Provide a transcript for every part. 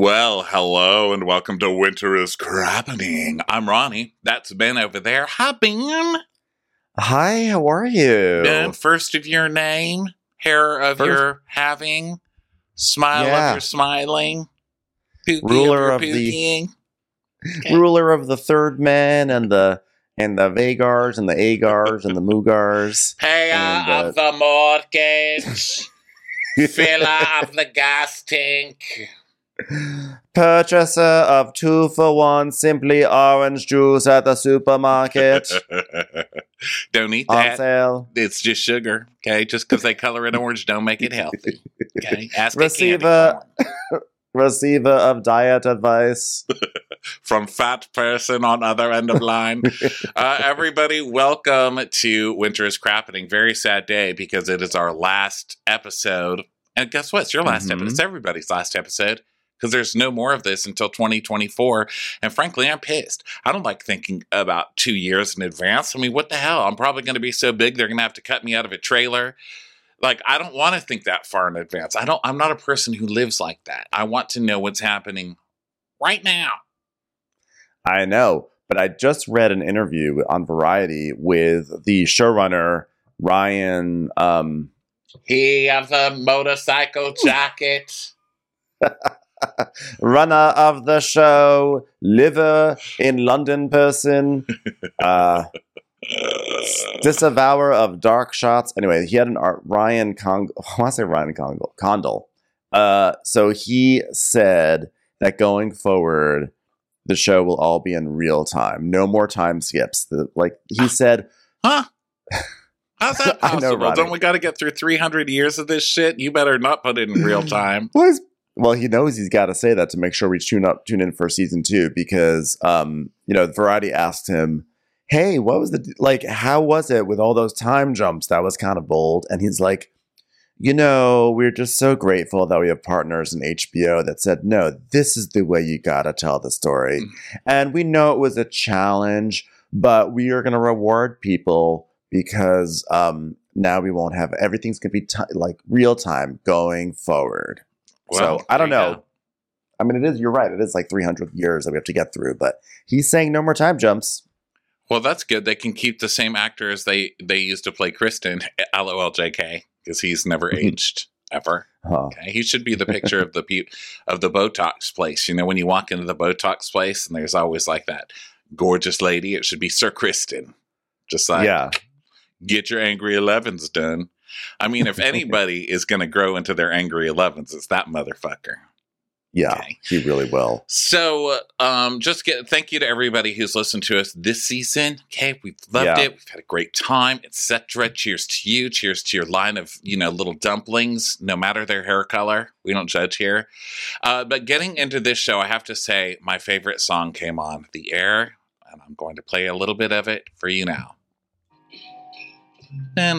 Well, hello and welcome to Winter is Crappening. I'm Ronnie. That's Ben over there. Hi, Ben. Hi, how are you? Ben, first of your name, hair of your having, smile of your smiling, ruler of the ruler of the third men and the Vhagars and the Aegars and the Mugars. Payer of the mortgage, filler of the gas tank. Purchaser of 2-for-1 simply orange juice at the supermarket. Don't eat that. On sale. It's just sugar. Okay, just because they color it orange, don't make it healthy. Okay, ask receiver of diet advice from fat person on other end of line. Everybody, welcome to Winter is Crappening. Very sad day because it is our last episode, and guess what? It's your last episode. It's everybody's last episode. Because there's no more of this until 2024. And frankly, I'm pissed. I don't like thinking about 2 years in advance. I mean, what the hell? I'm probably going to be so big, they're going to have to cut me out of a trailer. Like, I don't want to think that far in advance. I'm not a person who lives like that. I want to know what's happening right now. I know. But I just read an interview on Variety with the showrunner, Ryan. He of the motorcycle jacket. Runner of the show, liver in London person, disavouer of dark shots. Anyway, he had an art, Ryan Condal. I want to say Ryan Condal. So he said that going forward, the show will all be in real time. No more time skips. He said, huh? How's that possible? I know, Ronnie. Don't we got to get through 300 years of this shit? You better not put it in real time. Well, he knows he's got to say that to make sure we tune in for season 2 because, Variety asked him, hey, what was how was it with all those time jumps? That was kind of bold. And he's like, we're just so grateful that we have partners in HBO that said, no, this is the way you got to tell the story. And we know it was a challenge, but we are going to reward people because now we won't have everything's going to be real time going forward. Well, so I don't know. Go. I mean, it is. You're right. It is like 300 years that we have to get through. But he's saying no more time jumps. Well, that's good. They can keep the same actor as they used to play Kristen. LOLJK, because he's never aged ever. Huh. Okay, he should be the picture of the Botox place. You know, when you walk into the Botox place, and there's always like that gorgeous lady. It should be Sir Kristen. Just like get your angry 11s done. I mean, if anybody is going to grow into their angry 11s, it's that motherfucker. Yeah, okay. He really will. So thank you to everybody who's listened to us this season. Okay, we've loved it. We've had a great time, etc. Cheers to you. Cheers to your line of, little dumplings, no matter their hair color. We don't judge here. But getting into this show, I have to say my favorite song came on the air, and I'm going to play a little bit of it for you now. Because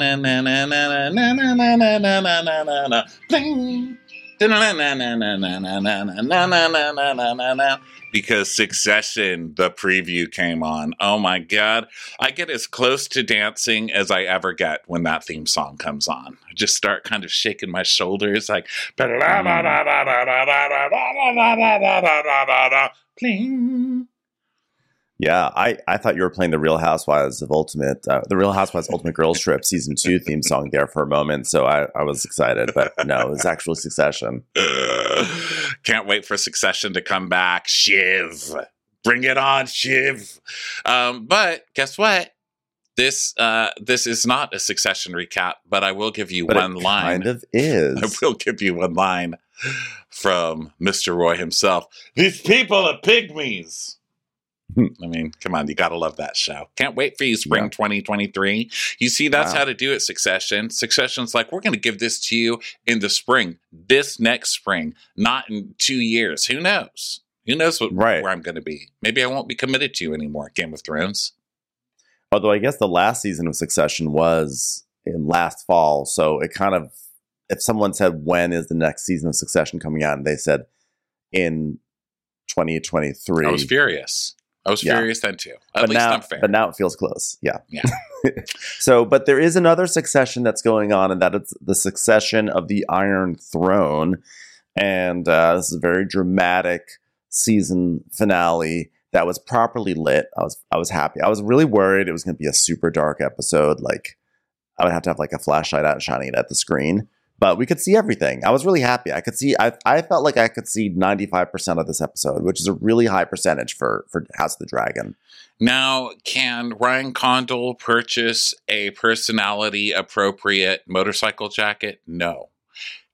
Succession, the preview came on. Oh my God. I get as close to dancing as I ever get when that theme song comes on. I just start kind of shaking my shoulders like. Pling. Yeah, I thought you were playing the Real Housewives of Ultimate Girls Trip Season 2 theme song there for a moment, so I was excited, but no, it was actual Succession. Can't wait for Succession to come back. Shiv, bring it on, Shiv. But guess what? This is not a Succession recap, but I will give you one line. Kind of is. I will give you one line from Mr. Roy himself. These people are pygmies. I mean, come on, you gotta love that show. Can't wait for you, spring 2023. You see, that's how to do it, Succession. Succession's like, we're gonna give this to you in the spring, this next spring, not in 2 years. Who knows? Who knows where I'm gonna be? Maybe I won't be committed to you anymore, Game of Thrones. Although I guess the last season of Succession was in last fall, so it kind of, if someone said, when is the next season of Succession coming out? And they said, in 2023. I was furious. I was furious then too. At least I'm fair. But now it feels close. Yeah. Yeah. So, but there is another Succession that's going on, and that is the succession of the Iron Throne. And this is a very dramatic season finale that was properly lit. I was happy. I was really worried it was going to be a super dark episode. Like, I would have to have like a flashlight out shining it at the screen. But we could see everything. I was really happy. I felt like I could see 95% of this episode, which is a really high percentage for House of the Dragon. Now, can Ryan Condal purchase a personality-appropriate motorcycle jacket? No.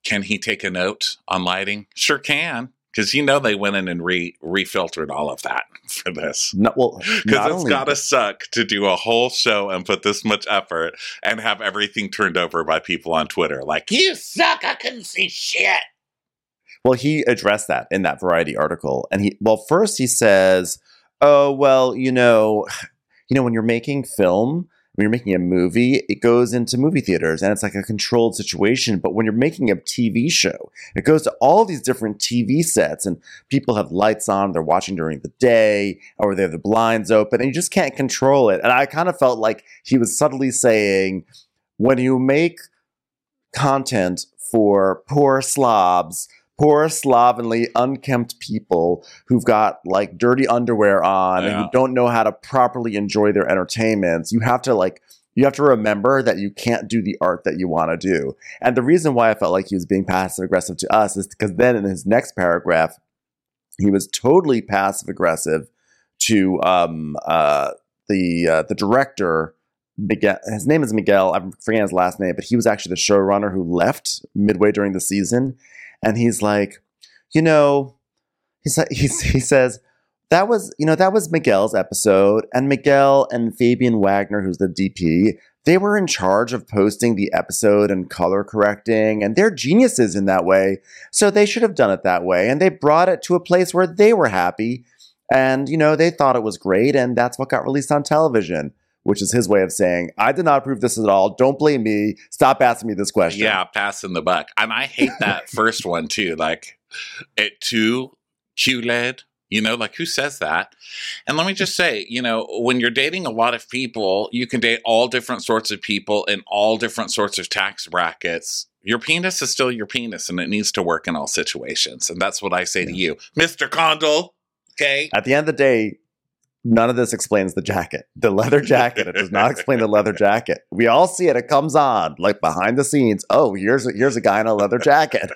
Can he take a note on lighting? Sure can. Because you know they went in and refiltered all of that for this. No, well, because it's got to suck to do a whole show and put this much effort and have everything turned over by people on Twitter. Like, you suck, I couldn't see shit. Well, he addressed that in that Variety article. And first he says, oh, well, you know, when you're making film, when you're making a movie, it goes into movie theaters and it's like a controlled situation. But when you're making a TV show, it goes to all these different TV sets and people have lights on, they're watching during the day, or they have the blinds open and you just can't control it. And I kind of felt like he was subtly saying, when you make content for poor slobs, poor, slovenly, unkempt people who've got like dirty underwear on and who don't know how to properly enjoy their entertainments, you have to remember that you can't do the art that you want to do. And the reason why I felt like he was being passive aggressive to us is because then in his next paragraph, he was totally passive aggressive to the director. Miguel, his name is Miguel. I'm forgetting his last name, but he was actually the showrunner who left midway during the season. And he's like, he says, that was Miguel's episode. And Miguel and Fabian Wagner, who's the DP, they were in charge of posting the episode and color correcting. And they're geniuses in that way. So they should have done it that way. And they brought it to a place where they were happy. And, they thought it was great. And that's what got released on television. Which is his way of saying, I did not approve this at all. Don't blame me. Stop asking me this question. Yeah, passing the buck. And I hate that first one, too. Like, it too, Q-led. Who says that? And let me just say, when you're dating a lot of people, you can date all different sorts of people in all different sorts of tax brackets. Your penis is still your penis, and it needs to work in all situations. And that's what I say to you, Mr. Condal. Okay? At the end of the day, none of this explains the jacket. The leather jacket. It does not explain the leather jacket. We all see it. It comes on like behind the scenes. Oh, here's a guy in a leather jacket.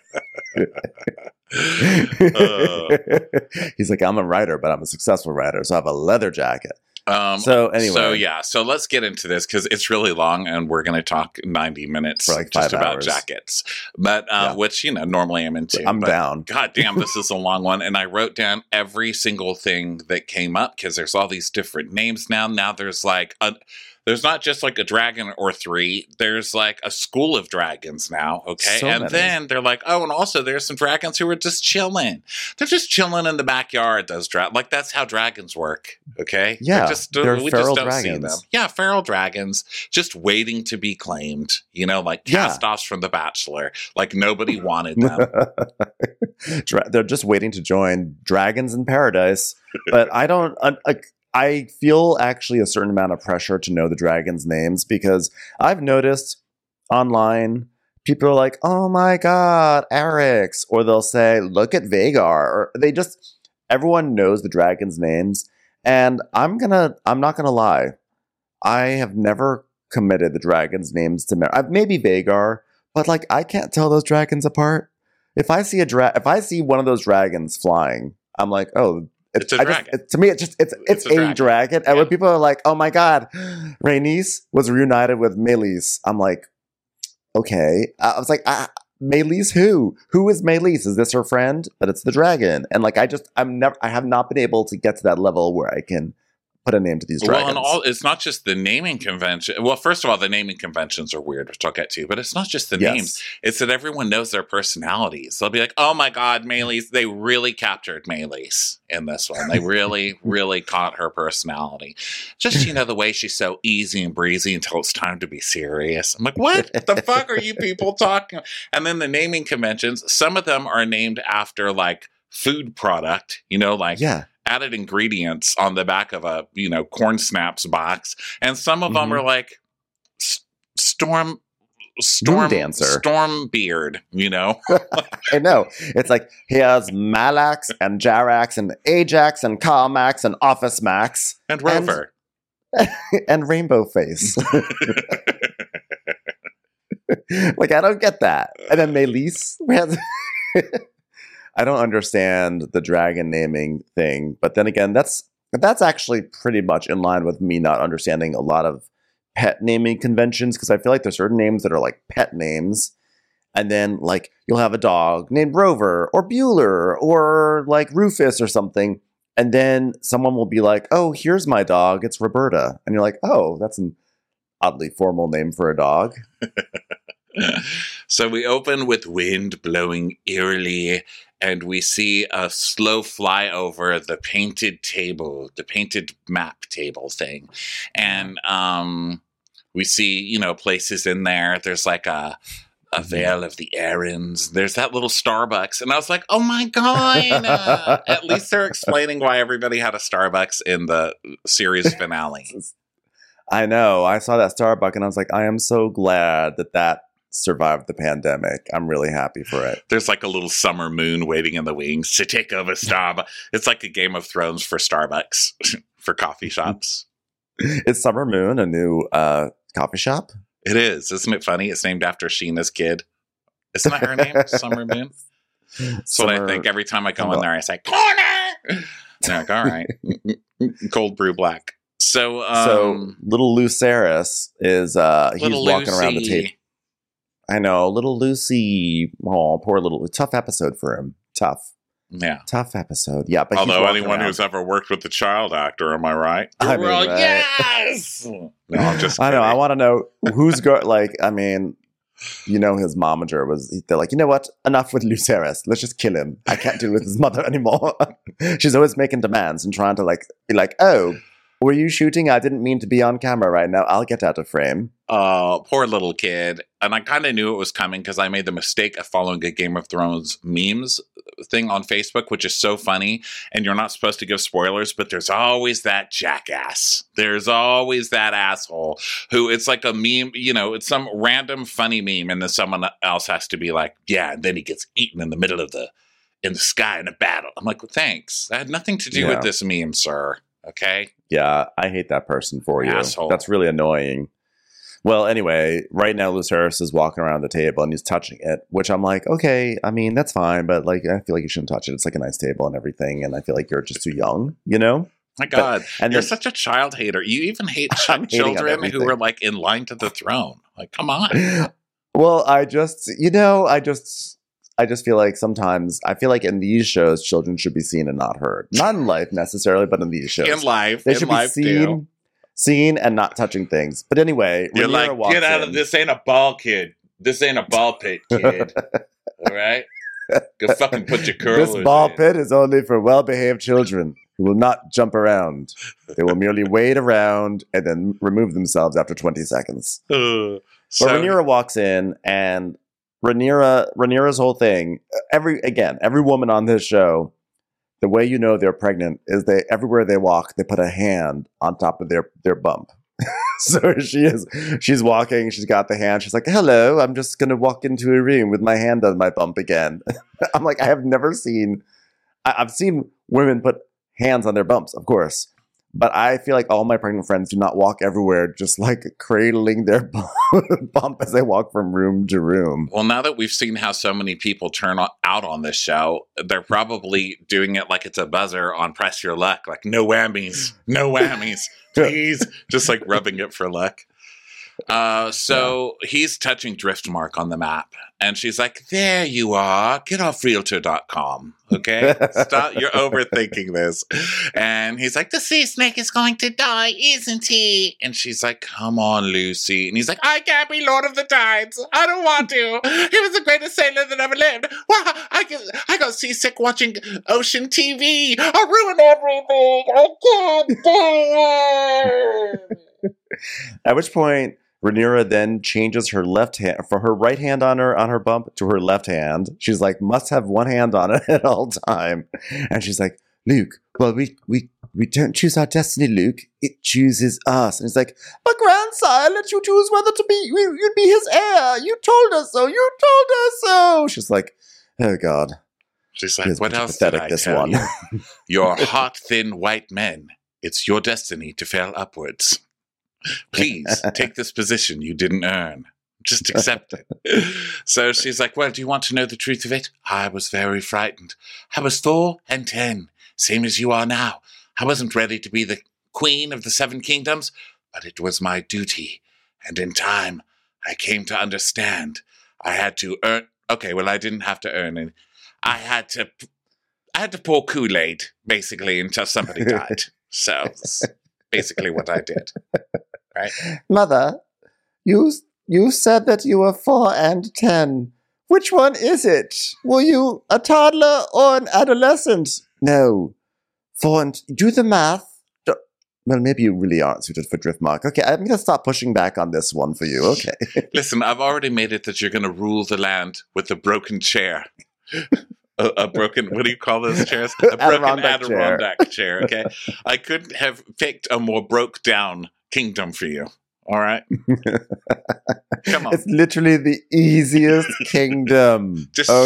He's like, I'm a writer, but I'm a successful writer, so I have a leather jacket. So let's get into this because it's really long and we're going to talk 90 minutes for like 5 hours about jackets, but which normally I'm into. I'm down. God damn, this is a long one, and I wrote down every single thing that came up because there's all these different names now. Now there's like there's not just like a dragon or three. There's like a school of dragons now, okay? So and many. Then they're like, oh, and also there's some dragons who are just chilling. They're just chilling in the backyard, those dragons. Like, that's how dragons work, okay? Yeah, we just don't see them. Yeah, feral dragons just waiting to be claimed, like cast-offs from The Bachelor. Like, nobody wanted them. They're just waiting to join Dragons in Paradise. But I feel actually a certain amount of pressure to know the dragons' names because I've noticed online people are like, oh my God, Eric's, or they'll say, look at Vhagar, or everyone knows the dragons' names. And I'm not going to lie. I have never committed the dragons' names to memory. Maybe Vhagar, but like, I can't tell those dragons apart. If I see if I see one of those dragons flying, I'm like, oh, it's a dragon. To me, it's a dragon. Dragon. And when people are like, oh my God, Rhaenys was reunited with Meleys. I'm like, okay. I was like, Meleys who? Who is Meleys? Is this her friend? But it's the dragon. And like, I have not been able to get to that level where I can put a name to these dragons. Well, it's not just the naming convention. Well, first of all, the naming conventions are weird, which I'll get to, but it's not just the names. It's that everyone knows their personalities. They'll be like, oh my God, Meleys. They really captured Meleys in this one. They really, really caught her personality. Just, the way she's so easy and breezy until it's time to be serious. I'm like, what the fuck are you people talking about? And then the naming conventions, some of them are named after like food product, added ingredients on the back of a, corn snaps box. And some of them are like Storm Moondancer. Stormbeard, you know? I know. It's like, here's Malax and Jarax and Ajax and Carmax and Office Max. And Rover. And Rainbow Face. Like, I don't get that. And then Meleys. I don't understand the dragon naming thing. But then again, that's actually pretty much in line with me not understanding a lot of pet naming conventions, because I feel like there's certain names that are like pet names, and then like you'll have a dog named Rover or Bueller or like Rufus or something, and then someone will be like, oh, here's my dog, it's Roberta, and you're like, oh, that's an oddly formal name for a dog. So we open with wind blowing eerily, and we see a slow flyover the painted table, the painted map table thing. And we see, you know, places in there. There's like a Vale of the Arryns. There's that little Starbucks. And I was like, oh my God. At least they're explaining why everybody had a Starbucks in the series finale. I know. I saw that Starbucks and I was like, I am so glad that survived the pandemic. I'm really happy for it. There's like a little summer moon waiting in the wings to take over Starbucks. It's like a Game of Thrones for Starbucks, for coffee shops. Is Summer Moon a new coffee shop? It is. Isn't it funny? It's named after Sheena's kid. Isn't that her name? Summer Moon? That's what I think. Every time I go in there, I say, corner! And I'm like, all right. Cold brew black. So little Lucerys is, he's walking around the table. I know, little Lucy. Oh, poor little. Tough episode for him. Tough. Yeah. Tough episode. Yeah. But although anyone who's ever worked with the child actor, am I right? Right. Yes. No, I'm just kidding. I know. I want to know who's going. Like, I mean, you know, his momager was. They're like, you know what? Enough with Lucerys. Let's just kill him. I can't deal with his mother anymore. She's always making demands and trying to like be like, oh, were you shooting? I didn't mean to be on camera right now. I'll get out of frame. Oh, poor little kid. And I kind of knew it was coming because I made the mistake of following a Game of Thrones memes thing on Facebook, which is so funny. And you're not supposed to give spoilers, but there's always that jackass. There's always that asshole who it's like a meme, you know, it's some random funny meme. And then someone else has to be like, yeah, and then he gets eaten in the middle of in the sky in a battle. I'm like, well, thanks. I had nothing to do with this meme, sir. Okay. Yeah, I hate that person for you. Asshole. That's really annoying. Well, anyway, right now Lucerys is walking around the table and he's touching it, which I'm like, okay, I mean, that's fine, but like, I feel like you shouldn't touch it. It's like a nice table and everything, and I feel like you're just too young, you know? My God, you're such a child hater. You even hate children who are like in line to the throne. Like, come on. Well, I just feel like sometimes, I feel like in these shows, children should be seen and not heard. Not in life necessarily, but in these shows. In life. They should be seen and not touching things. But anyway, you're like, get out of this. Ain't a ball, kid. This ain't a ball pit, kid. All right? Go fucking put your curlers in. This ball pit is only for well-behaved children who will not jump around. They will merely wade around and then remove themselves after 20 seconds. But Rhaenyra walks in and... Rhaenyra's whole thing, every woman on this show, the way you know they're pregnant is everywhere they walk, they put a hand on top of their bump. So she's walking, she's got the hand, she's like, hello, I'm just going to walk into a room with my hand on my bump again. I'm like, I have never seen, I've seen women put hands on their bumps, of course. But I feel like all my pregnant friends do not walk everywhere just like cradling their bump as they walk from room to room. Well, now that we've seen how so many people turn out on this show, they're probably doing it like it's a buzzer on Press Your Luck. Like, no whammies, please. Just like rubbing it for luck. So he's touching Driftmark on the map, and she's like, there you are. Get off realtor.com, okay? Stop. You're overthinking this. And he's like, the sea snake is going to die, isn't he? And she's like, come on, Lucy. And he's like, I can't be Lord of the Tides. I don't want to. He was the greatest sailor that ever lived. Wow, I got seasick watching ocean TV. I ruined everything. I can't do it. At which point, Rhaenyra then changes her left hand from her right hand on her bump to her left hand. She's like, must have one hand on it at all time. And she's like, Luke, well, we We don't choose our destiny, Luke. It chooses us. And it's like, but grandsire, let you choose whether to be, you'd be his heir. You told us so. You told us so. She's like, oh, God. She's like, what else did I tell you? You're hot, thin, white men. It's your destiny to fail upwards. Please take this position you didn't earn. Just accept it. So she's like, well, do you want to know the truth of it? I was very frightened. I was 4 and 10, same as you are now. I wasn't ready to be the queen of the 7 kingdoms, but it was my duty. And in time, I came to understand I had to earn. Okay, well, I didn't have to earn it. I had to pour Kool-Aid, basically, until somebody died. So that's basically what I did. Right? Mother, You said that you were 4 and 10. Which one is it? Were you a toddler or an adolescent? No. 4 and... Do the math. Well, maybe you really aren't suited for Driftmark. Okay, I'm going to stop pushing back on this one for you. Okay. Listen, I've already made it that you're going to rule the land with a broken chair. A broken... What do you call those chairs? A broken Adirondack chair. Okay. I couldn't have picked a more broke-down kingdom for you. All right. Come on. It's literally the easiest kingdom. Just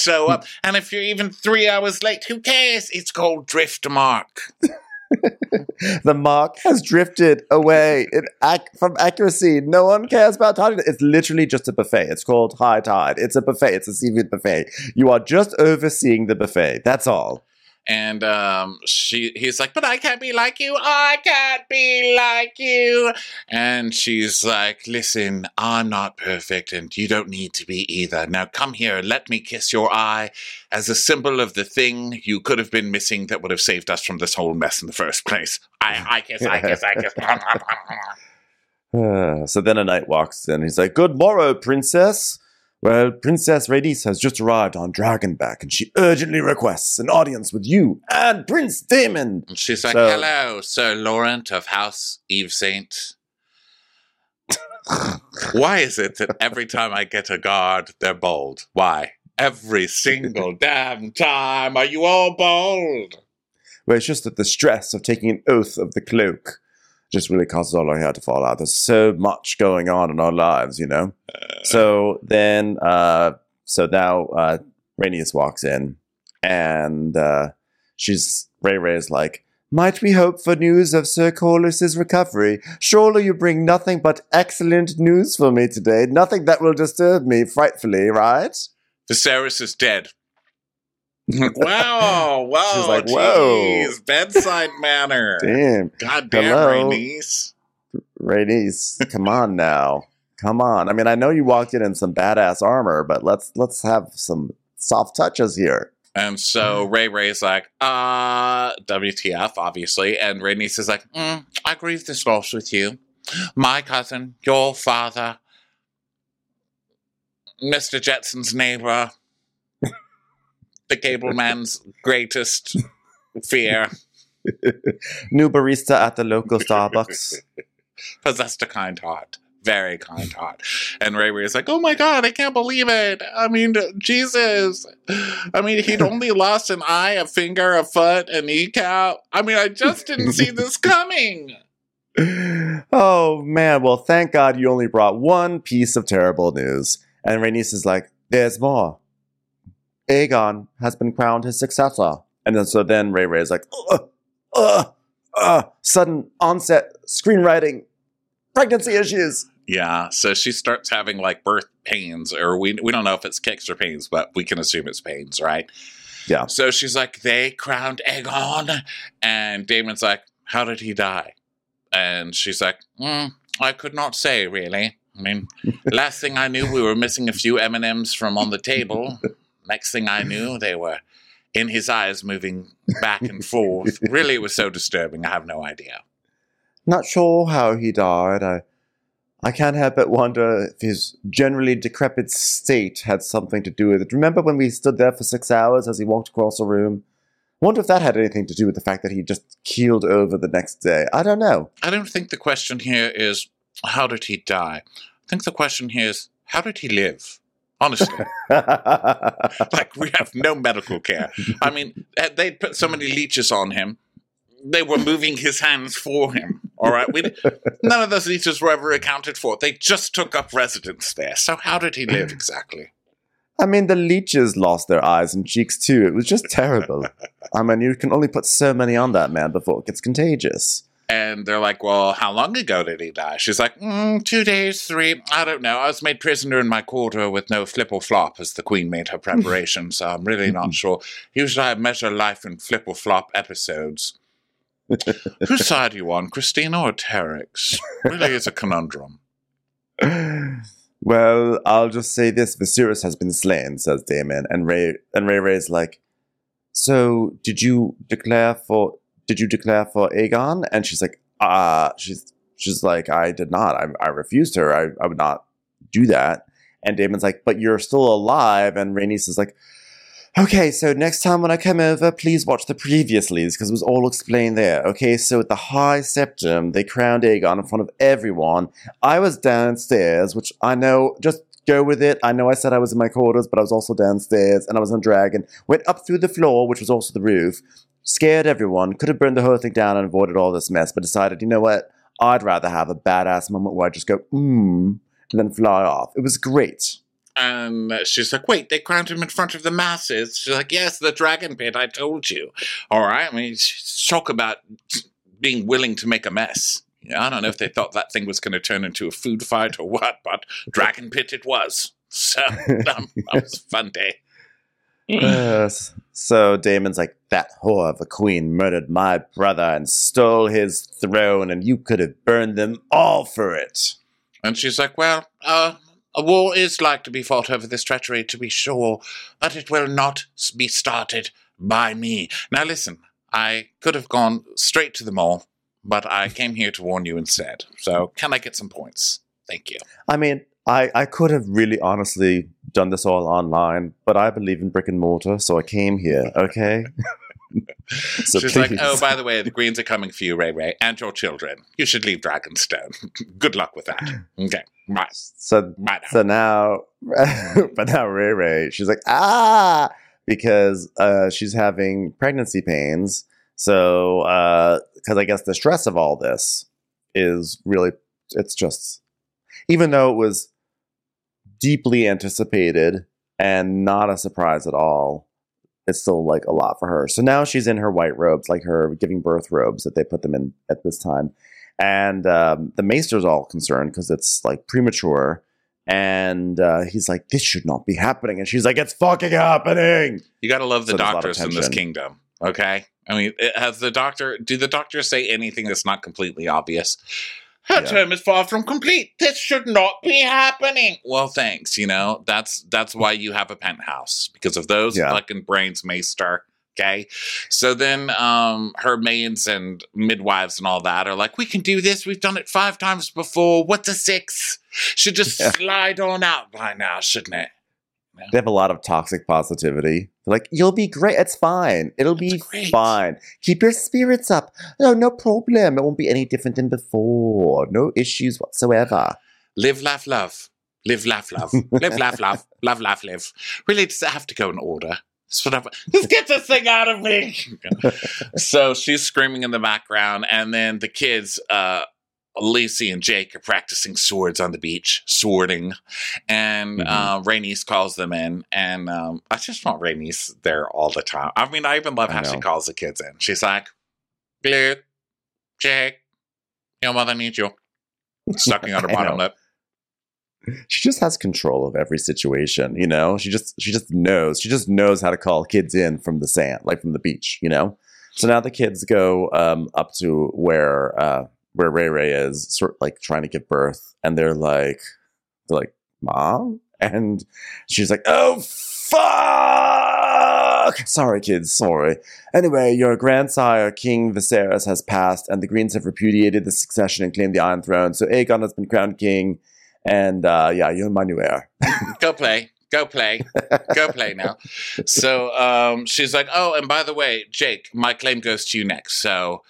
show up. And if you're even 3 hours late, who cares? It's called Driftmark. The mark has drifted away from accuracy. No one cares about tidiness. It's literally just a buffet. It's called High Tide. It's a buffet. It's a seafood buffet. You are just overseeing the buffet. That's all. And he's like, but I can't be like you. I can't be like you. And she's like, listen, I'm not perfect and you don't need to be either. Now come here. Let me kiss your eye as a symbol of the thing you could have been missing that would have saved us from this whole mess in the first place. I kiss. So then a knight walks in. He's like, good morrow, princess. Well, Princess Rhaenys has just arrived on Dragonback, and she urgently requests an audience with you and Prince Daemon. And she's like, hello, Sir Laurent of House Evesaint. Why is it that every time I get a guard, they're bold? Why? Every single damn time. Are you all bold? Well, it's just that the stress of taking an oath of the cloak just really causes all our hair to fall out. There's so much going on in our lives, you know? So now Rhaenys walks in, and Ray's like, might we hope for news of Sir Corlys' recovery? Surely you bring nothing but excellent news for me today. Nothing that will disturb me frightfully, right? Viserys is dead. Wow, she's like, whoa. Geez, bedside manner. Damn. Goddamn, Rhaenys, come on now. Come on. I mean, I know you walked in some badass armor, but let's have some soft touches here. And so Ray's like, WTF, obviously. And Rhaenys is like, I grieve this loss with you. My cousin, your father, Mr. Jetson's neighbor, the cable man's greatest fear. New barista at the local Starbucks. Possessed a kind heart. Very kind heart. And Ray is like, oh my God, I can't believe it. I mean, Jesus. I mean, he'd only lost an eye, a finger, a foot, an e-cow. I mean, I just didn't see this coming. Oh, man. Well, thank God you only brought one piece of terrible news. And Rhaenys is like, there's more. Aegon has been crowned his successor. And then Ray is like, sudden onset, screenwriting, pregnancy issues. Yeah, so she starts having like birth pains, or we don't know if it's kicks or pains, but we can assume it's pains, right? Yeah. So she's like, they crowned Aegon. And Daemon's like, how did he die? And she's like, I could not say, really. I mean, last thing I knew, we were missing a few M&Ms from on the table. Next thing I knew, they were in his eyes moving back and forth. Really, it was so disturbing. I have no idea. Not sure how he died. I can't help but wonder if his generally decrepit state had something to do with it. Remember when we stood there for 6 hours as he walked across the room? I wonder if that had anything to do with the fact that he just keeled over the next day. I don't know. I don't think the question here is, how did he die? I think the question here is, how did he live? honestly. Like, we have no medical care. I mean, they put so many leeches on him, they were moving his hands for him. All right, none of those leeches were ever accounted for. They just took up residence there. So how did he live exactly? I mean, the leeches lost their eyes and cheeks too. It was just terrible. I mean, you can only put so many on that man before it gets contagious. And they're like, well, how long ago did he die? She's like, 2 days, three, I don't know. I was made prisoner in my quarter with no flip or flop, as the queen made her preparations, so I'm really not sure. Usually I measure life in flip or flop episodes. Whose side are you on, Christina or Terex? Really is a conundrum. Well, I'll just say this. Viserys has been slain, says Daemon. And Rhaenyra's like, so did you declare for Aegon? And she's like, she's like, I did not. I refused her. I would not do that. And Daemon's like, but you're still alive. And Rhaenys is like, okay, so next time when I come over, please watch the previouslys, because it was all explained there. Okay, so with the High Septim, they crowned Aegon in front of everyone. I was downstairs, which I know, just go with it. I know I said I was in my quarters, but I was also downstairs, and I was on a dragon. Went up through the floor, which was also the roof. Scared everyone. Could have burned the whole thing down and avoided all this mess, but decided, you know what? I'd rather have a badass moment where I just go, and then fly off. It was great. And she's like, wait, they crowned him in front of the masses. She's like, yes, the dragon pit, I told you. All right, I mean, talk about being willing to make a mess. Yeah, I don't know if they thought that thing was going to turn into a food fight or what, but dragon pit it was. So that was a fun day. So Daemon's like, that whore of a queen murdered my brother and stole his throne, and you could have burned them all for it. And she's like, well, a war is like to be fought over this treachery, to be sure, but it will not be started by me. Now listen, I could have gone straight to the mall, but I came here to warn you instead. So can I get some points? Thank you. I mean, I could have really honestly done this all online, but I believe in brick and mortar, so I came here, okay? So she's please. Like, oh, by the way, the Greens are coming for you, Ray, and your children. You should leave Dragonstone. Good luck with that. Okay, right. So now Ray, she's like, because she's having pregnancy pains. So, because I guess the stress of all this is really, it's just, even though it was deeply anticipated and not a surprise at all, it's still like a lot for her. So now she's in her white robes, like her giving birth robes that they put them in at this time. And the maester's all concerned because it's like premature. And he's like, this should not be happening. And she's like, it's fucking happening. You got to love the doctors in this kingdom. Okay. I mean, do the doctors say anything that's not completely obvious? Her term is far from complete. This should not be happening. Well, thanks. You know, that's why you have a penthouse, because of those fucking brains, Maester. Okay. So then her maids and midwives and all that are like, we can do this. We've done it 5 times before. What's a 6? Should just slide on out by now, shouldn't it? No. They have a lot of toxic positivity. They're like, you'll be great. It's fine. It'll be fine. Keep your spirits up. No problem. It won't be any different than before. No issues whatsoever. Live, laugh, love. Live, laugh, love. Live, laugh, love. Love, laugh, live. Really, does it have to go in order? Just get this thing out of me. So she's screaming in the background, and then the kids... Lacey and Jake are practicing swords on the beach, swording, and Rhaenys calls them in, and I just want Rhaenys there all the time. I mean, I even love how she calls the kids in. She's like, Luke, Jake, your mother needs you. Sucking on her bottom lip. She just has control of every situation, you know? She just knows. She just knows how to call kids in from the sand, like from the beach, you know? So now the kids go up to where Ray is sort of like trying to give birth, and they're like, Mom? And she's like, oh, fuck! Sorry, kids, sorry. Anyway, your grandsire, King Viserys, has passed, and the Greens have repudiated the succession and claimed the Iron Throne, so Aegon has been crowned king, and you're my new heir. Go play now. So she's like, oh, and by the way, Jake, my claim goes to you next, so...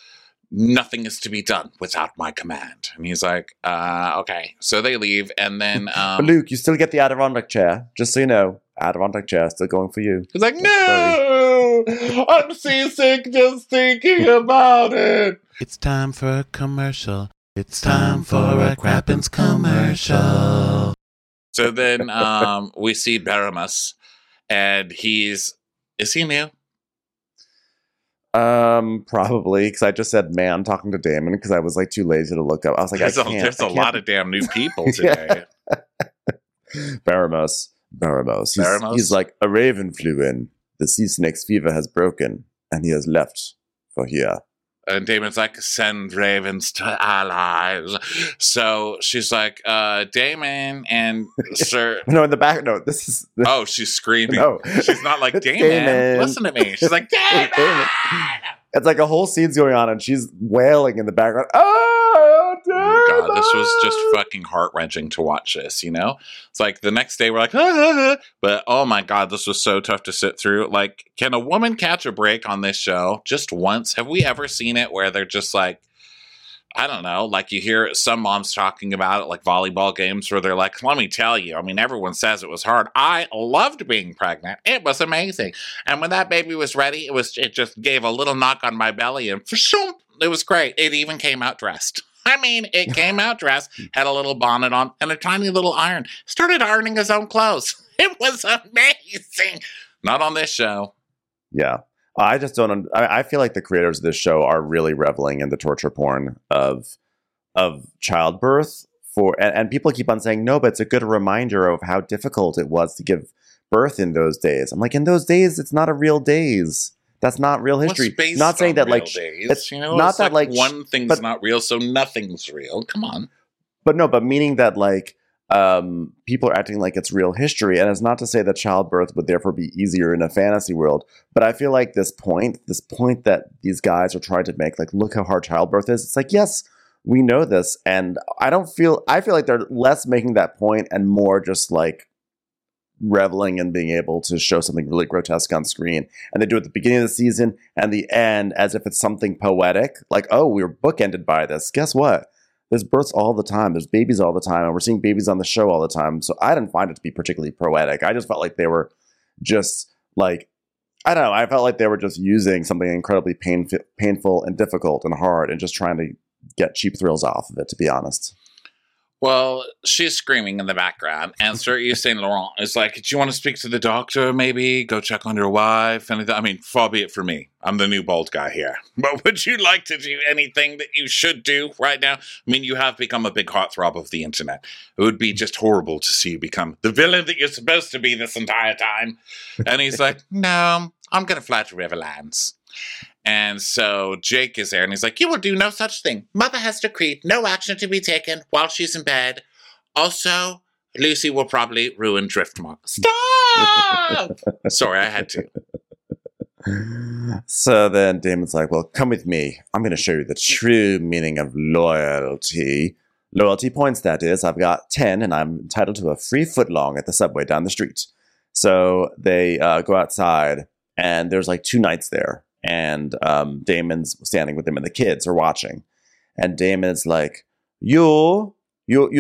nothing is to be done without my command. And he's like, okay. So they leave, and then... But Luke, you still get the Adirondack chair. Just so you know, Adirondack chair is still going for you. He's like, no! I'm seasick just thinking about it. It's time for a commercial. It's time for a Crappins commercial. So then we see Baramus, and he's... Is he new? Probably, because I just said man talking to Daemon because I was like too lazy to look up. I was like, there's a lot of damn new people today. Baramus. He's like, a raven flew in. The sea snake's fever has broken, and he has left for here. And Daemon's like, send ravens to allies. So she's like, Daemon and Sir. No, in the back. No, this is. This... Oh, she's screaming. No. She's not like, Daemon, listen to me. She's like, Daemon! It's like a whole scene's going on, and she's wailing in the background. Oh, Daemon! God, this was just fucking heart wrenching to watch this, you know? It's like the next day we're like, but oh my God, this was so tough to sit through. Like, can a woman catch a break on this show just once? Have we ever seen it where they're just like, I don't know, like you hear some moms talking about it, like volleyball games where they're like, let me tell you, I mean, everyone says it was hard. I loved being pregnant. It was amazing. And when that baby was ready, it just gave a little knock on my belly and it was great. It even came out dressed. I mean, it came out dressed, had a little bonnet on and a tiny little iron. Started ironing his own clothes. It was amazing. Not on this show. Yeah. I just don't. I feel like the creators of this show are really reveling in the torture porn of childbirth. And people keep on saying no, but it's a good reminder of how difficult it was to give birth in those days. I'm like, in those days, it's not a real days. That's not real history. Not saying that like days, it's you know, not it's that like one thing's but, not real, so nothing's real. Come on. But no, but meaning that like. People are acting like it's real history, and it's not to say that childbirth would therefore be easier in a fantasy world, but I feel like this point that these guys are trying to make, like, look how hard childbirth is, it's like, yes, we know this, and I feel like they're less making that point and more just, like, reveling in being able to show something really grotesque on screen, and they do it at the beginning of the season and the end as if it's something poetic, like, oh, we were bookended by this, guess what? There's births all the time. There's babies all the time. And we're seeing babies on the show all the time. So I didn't find it to be particularly poetic. I just felt like they were just like, I don't know. I felt like they were just using something incredibly painful and difficult and hard and just trying to get cheap thrills off of it, to be honest. Well, she's screaming in the background. And Sir Yves Saint Laurent is like, do you want to speak to the doctor, maybe? Go check on your wife? Anything? I mean, far be it for me. I'm the new bald guy here. But would you like to do anything that you should do right now? I mean, you have become a big heartthrob of the internet. It would be just horrible to see you become the villain that you're supposed to be this entire time. And he's like, no, I'm going to fly to Riverlands. And so Jake is there, and he's like, you will do no such thing. Mother has decreed no action to be taken while she's in bed. Also, Lucy will probably ruin Driftmark. Stop! Sorry, I had to. So then Daemon's like, well, come with me. I'm going to show you the true meaning of loyalty. Loyalty points, that is. I've got 10, and I'm entitled to a free footlong at the subway down the street. So they go outside, and there's like 2 nights there. And Daemon's standing with him, and the kids are watching. And Daemon is like, you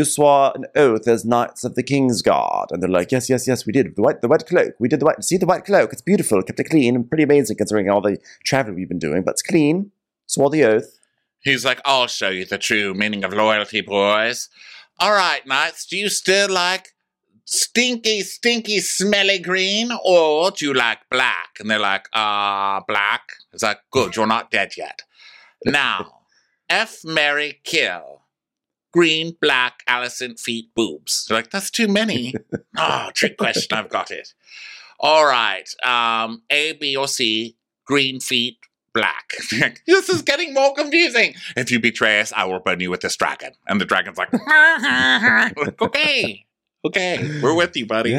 swore an oath as knights of the king's guard. And they're like, yes, we did. The white cloak. We did the white cloak. It's beautiful. Kept it clean and pretty amazing considering all the travel we've been doing. But it's clean. Swore the oath. He's like, I'll show you the true meaning of loyalty, boys. All right, knights, do you still like stinky, stinky, smelly green, or do you like black? And they're like, black. It's like, good, you're not dead yet. Now, F, marry, kill. Green, black, Alicent, feet, boobs. They're like, that's too many. Oh, trick question, I've got it. All right, A, B, or C, green, feet, black. This is getting more confusing. If you betray us, I will burn you with this dragon. And the dragon's like, okay, we're with you, buddy.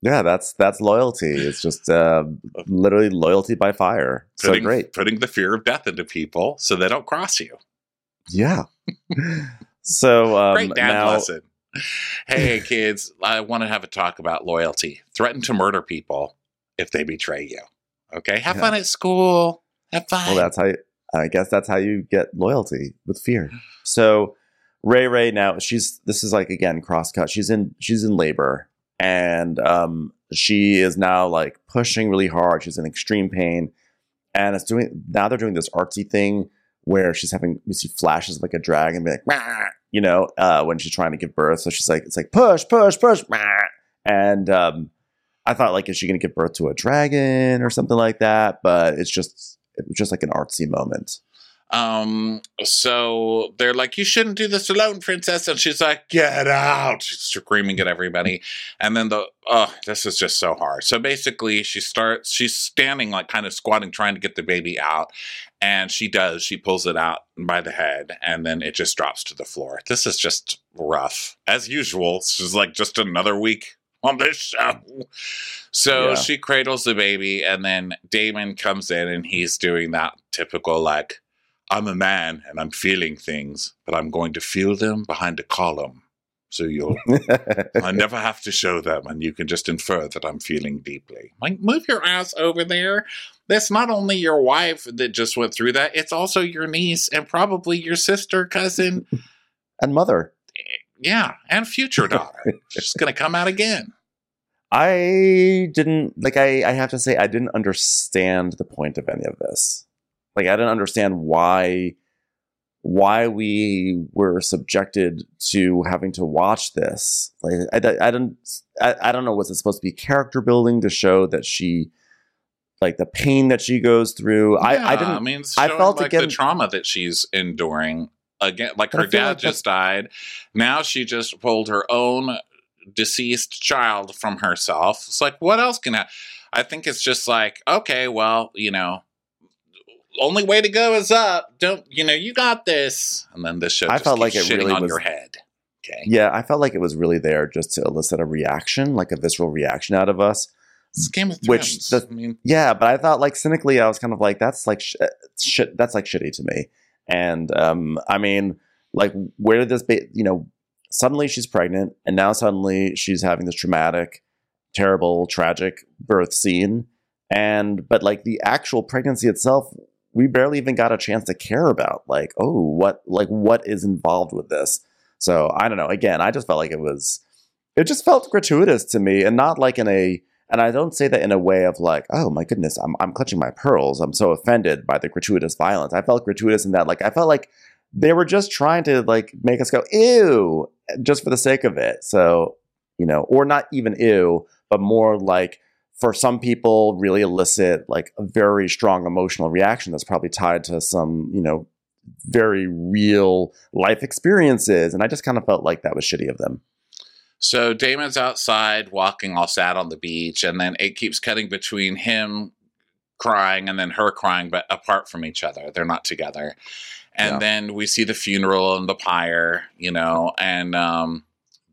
Yeah, that's loyalty. It's just literally loyalty by fire. Putting the fear of death into people so they don't cross you. Yeah. So great dad lesson. Hey, kids, I want to have a talk about loyalty. Threaten to murder people if they betray you. Okay, have fun at school. Have fun. Well, that's how. I guess that's how you get loyalty, with fear. So Rhaenyra now, this is cross-cut. She's in labor, and she is now like pushing really hard. She's in extreme pain, and they're doing this artsy thing where we see flashes of like a dragon being like, rah, you know, when she's trying to give birth. So she's like, it's like push, rah. And I thought, like, is she going to give birth to a dragon or something like that? But it was just like an artsy moment. So they're like, you shouldn't do this alone, princess. And she's like, get out. She's screaming at everybody. And then this is just so hard. So basically she's standing, like kind of squatting, trying to get the baby out. And she pulls it out by the head, and then it just drops to the floor. This is just rough as usual. This is like just another week on this show. So yeah. She cradles the baby, and then Daemon comes in, and he's doing that typical, like, I'm a man and I'm feeling things, but I'm going to feel them behind a column. So I never have to show them, and you can just infer that I'm feeling deeply. Like, move your ass over there. That's not only your wife that just went through that, it's also your niece and probably your sister, cousin. And mother. Yeah, and future daughter. She's going to come out again. I have to say, I didn't understand the point of any of this. Like, I didn't understand why we were subjected to having to watch this. Like, I don't know, was it supposed to be character building to show that she, like, the pain that she goes through? Yeah, I felt the trauma that she's enduring again. Like, her dad just died. Now she just pulled her own deceased child from herself. It's like, what else can I think it's just like, okay, well, you know, only way to go is up. Don't, you know, you got this. And then this show just keeps shitting really on your head. Okay. Yeah, I felt like it was really there just to elicit a reaction, like a visceral reaction out of us. It's Game of Thrones. Yeah, but I thought, like, cynically, I was kind of like, that's like shit. That's like shitty to me. And I mean, like, where did this be? You know, suddenly she's pregnant, and now suddenly she's having this traumatic, terrible, tragic birth scene. But like the actual pregnancy itself, we barely even got a chance to care about, like, oh, what is involved with this? So I don't know. Again, I just felt like it just felt gratuitous to me, and not like and I don't say that in a way of like, oh my goodness, I'm clutching my pearls, I'm so offended by the gratuitous violence. I felt gratuitous in that, like, I felt like they were just trying to, like, make us go, ew, just for the sake of it. So, you know, or not even ew, but more like, for some people, really elicit like a very strong emotional reaction that's probably tied to some, you know, very real life experiences. And I just kind of felt like that was shitty of them. So Damon's outside walking all sad on the beach, and then it keeps cutting between him crying and then her crying, but apart from each other. They're not together. And yeah. Then we see the funeral and the pyre, you know, and,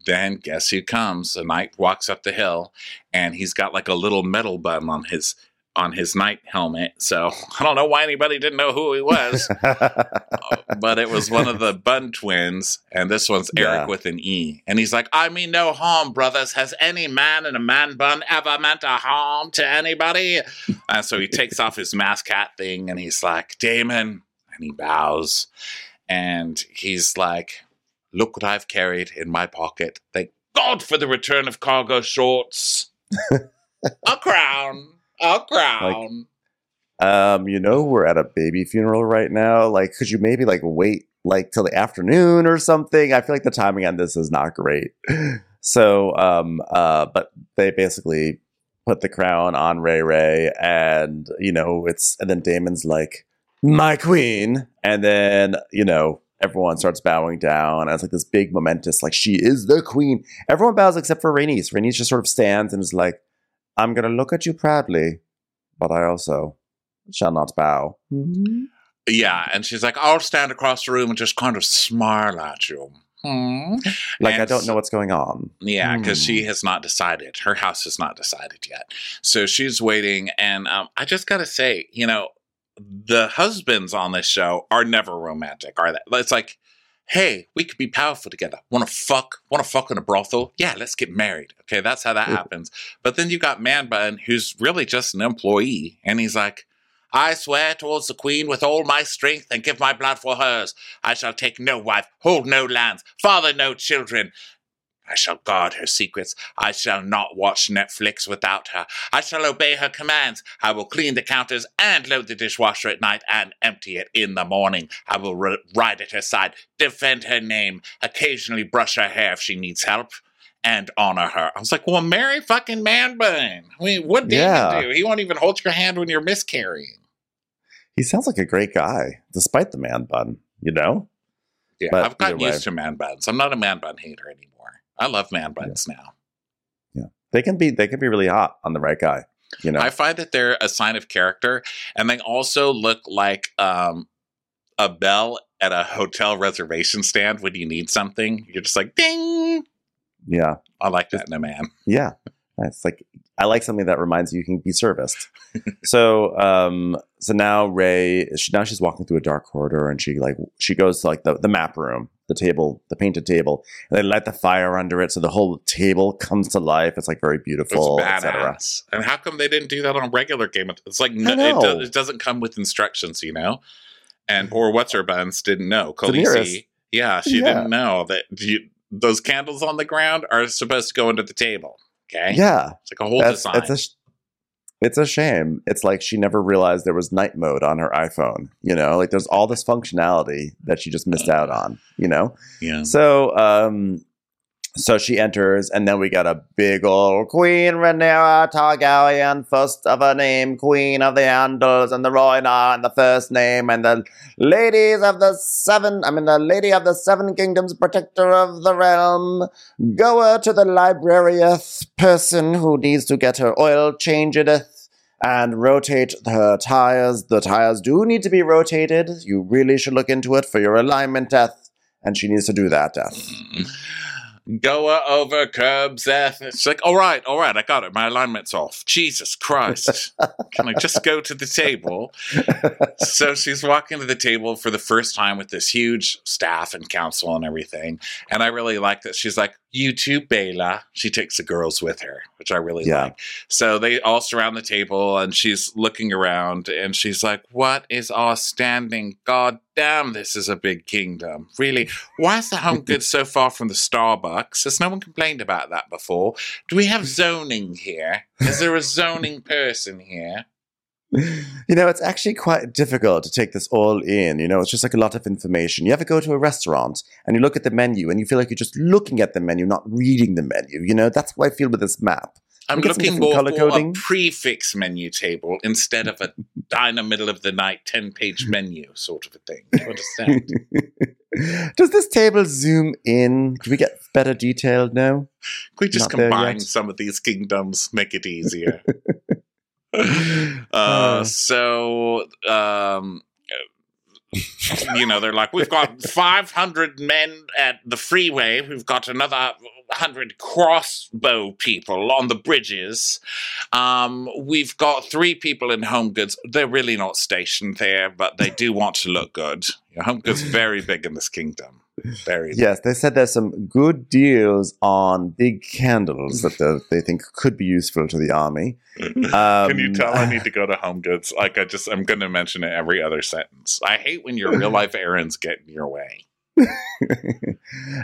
then guess who comes? The knight walks up the hill, and he's got like a little metal button on his knight helmet. So I don't know why anybody didn't know who he was, but it was one of the Bunn twins, and this one's Eric with an E. And he's like, I mean no harm, brothers. Has any man in a man bun ever meant a harm to anybody? And so he takes off his mask hat thing, and he's like, Daemon, and he bows, and he's like, look what I've carried in my pocket. Thank God for the return of cargo shorts. A crown. Like, you know, we're at a baby funeral right now. Like, could you maybe like wait like till the afternoon or something? I feel like the timing on this is not great. So, but they basically put the crown on Rhaenyra, and, you know, and then Damon's like, my queen. And then, you know, everyone starts bowing down, and it's like this big momentous, like, she is the queen. Everyone bows except for Rhaenys. Rhaenys just sort of stands and is like, I'm going to look at you proudly, but I also shall not bow. Mm-hmm. Yeah, and she's like, I'll stand across the room and just kind of smile at you. Mm. Like, and I don't know what's going on. Yeah, because she has not decided. Her house has not decided yet. So she's waiting, and I just got to say, you know, the husbands on this show are never romantic, are they? It's like, hey, we could be powerful together. Want to fuck in a brothel? Yeah, let's get married. Okay, that's how that happens. But then you got Man Bun, who's really just an employee, and he's like, I swear towards the queen with all my strength and give my blood for hers. I shall take no wife, hold no lands, father no children. I shall guard her secrets. I shall not watch Netflix without her. I shall obey her commands. I will clean the counters and load the dishwasher at night and empty it in the morning. I will ride at her side, defend her name, occasionally brush her hair if she needs help, and honor her. I was like, well, marry fucking Manbun. I mean, what did he do? He won't even hold your hand when you're miscarrying. He sounds like a great guy, despite the man bun, you know? Yeah, but I've gotten used to man buns. I'm not a man bun hater anymore. I love man buns now. Yeah, they can be really hot on the right guy. You know, I find that they're a sign of character, and they also look like a bell at a hotel reservation stand when you need something. You're just like ding. Yeah, I like that in a man. Yeah, it's like I like something that reminds you can be serviced. So now she's walking through a dark corridor, and she goes to like the map room. The table, the painted table, and they light the fire under it, so the whole table comes to life. It's like very beautiful, etc. And how come they didn't do that on regular Game of Thrones? It's like it doesn't come with instructions, you know. And or what's her buns didn't know. Khaleesi, she didn't know that those candles on the ground are supposed to go into the table. Okay, yeah, it's like a whole design. It's a shame. It's like she never realized there was night mode on her iPhone. You know, like there's all this functionality that she just missed out on, you know? Yeah. So she enters, and then we got a big old Queen Rhaenyra Targaryen, first of her name, Queen of the Andals, and the Rhaena, and the first name, and the Lady of the Seven Kingdoms, Protector of the Realm, goer to the librarieth, person who needs to get her oil changed and rotate her tires. The tires do need to be rotated. You really should look into it for your alignment, Death, and she needs to do that, Death. Goa over curbs. It's like, all right, I got it. My alignment's off. Jesus Christ. Can I just go to the table? So she's walking to the table for the first time with this huge staff and council and everything. And I really like that. She's like, you too, Bela. She takes the girls with her, which I really like. So they all surround the table, and she's looking around, and she's like, what is our standing? God damn, this is a big kingdom. Really? Why is the home goods so far from the Starbucks? Has no one complained about that before? Do we have zoning here? Is there a zoning person here? You know, it's actually quite difficult to take this all in. You know, it's just like a lot of information. You ever go to a restaurant and you look at the menu and you feel like you're just looking at the menu, not reading the menu. You know, that's what I feel with this map. I'm looking more for a prefix menu table instead of a dine-in-the-middle-of-the-night 10-page menu sort of a thing. You understand? Does this table zoom in? Can we get better detail now? Can we just combine some of these kingdoms, make it easier? You know, they're like, we've got 500 men at the freeway. We've got another 100 crossbow people on the bridges. We've got 3 people in home goods. They're really not stationed there, but they do want to look good. You know, home goods very big in this kingdom. Very big. Yes, they said there's some good deals on big candles that they think could be useful to the army. Can you tell I need to go to home goods? Like I'm going to mention it every other sentence. I hate when your real life errands get in your way.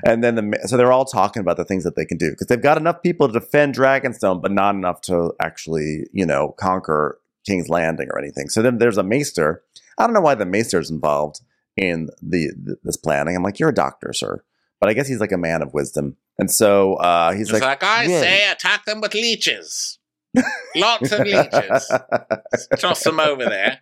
And then so they're all talking about the things that they can do because they've got enough people to defend Dragonstone, but not enough to actually, you know, conquer King's Landing or anything. So then there's a maester. I don't know why the maester is involved in this planning. I'm like, you're a doctor, sir, but I guess he's like a man of wisdom, and so he's like I say, attack them with leeches, lots of leeches, toss them over there.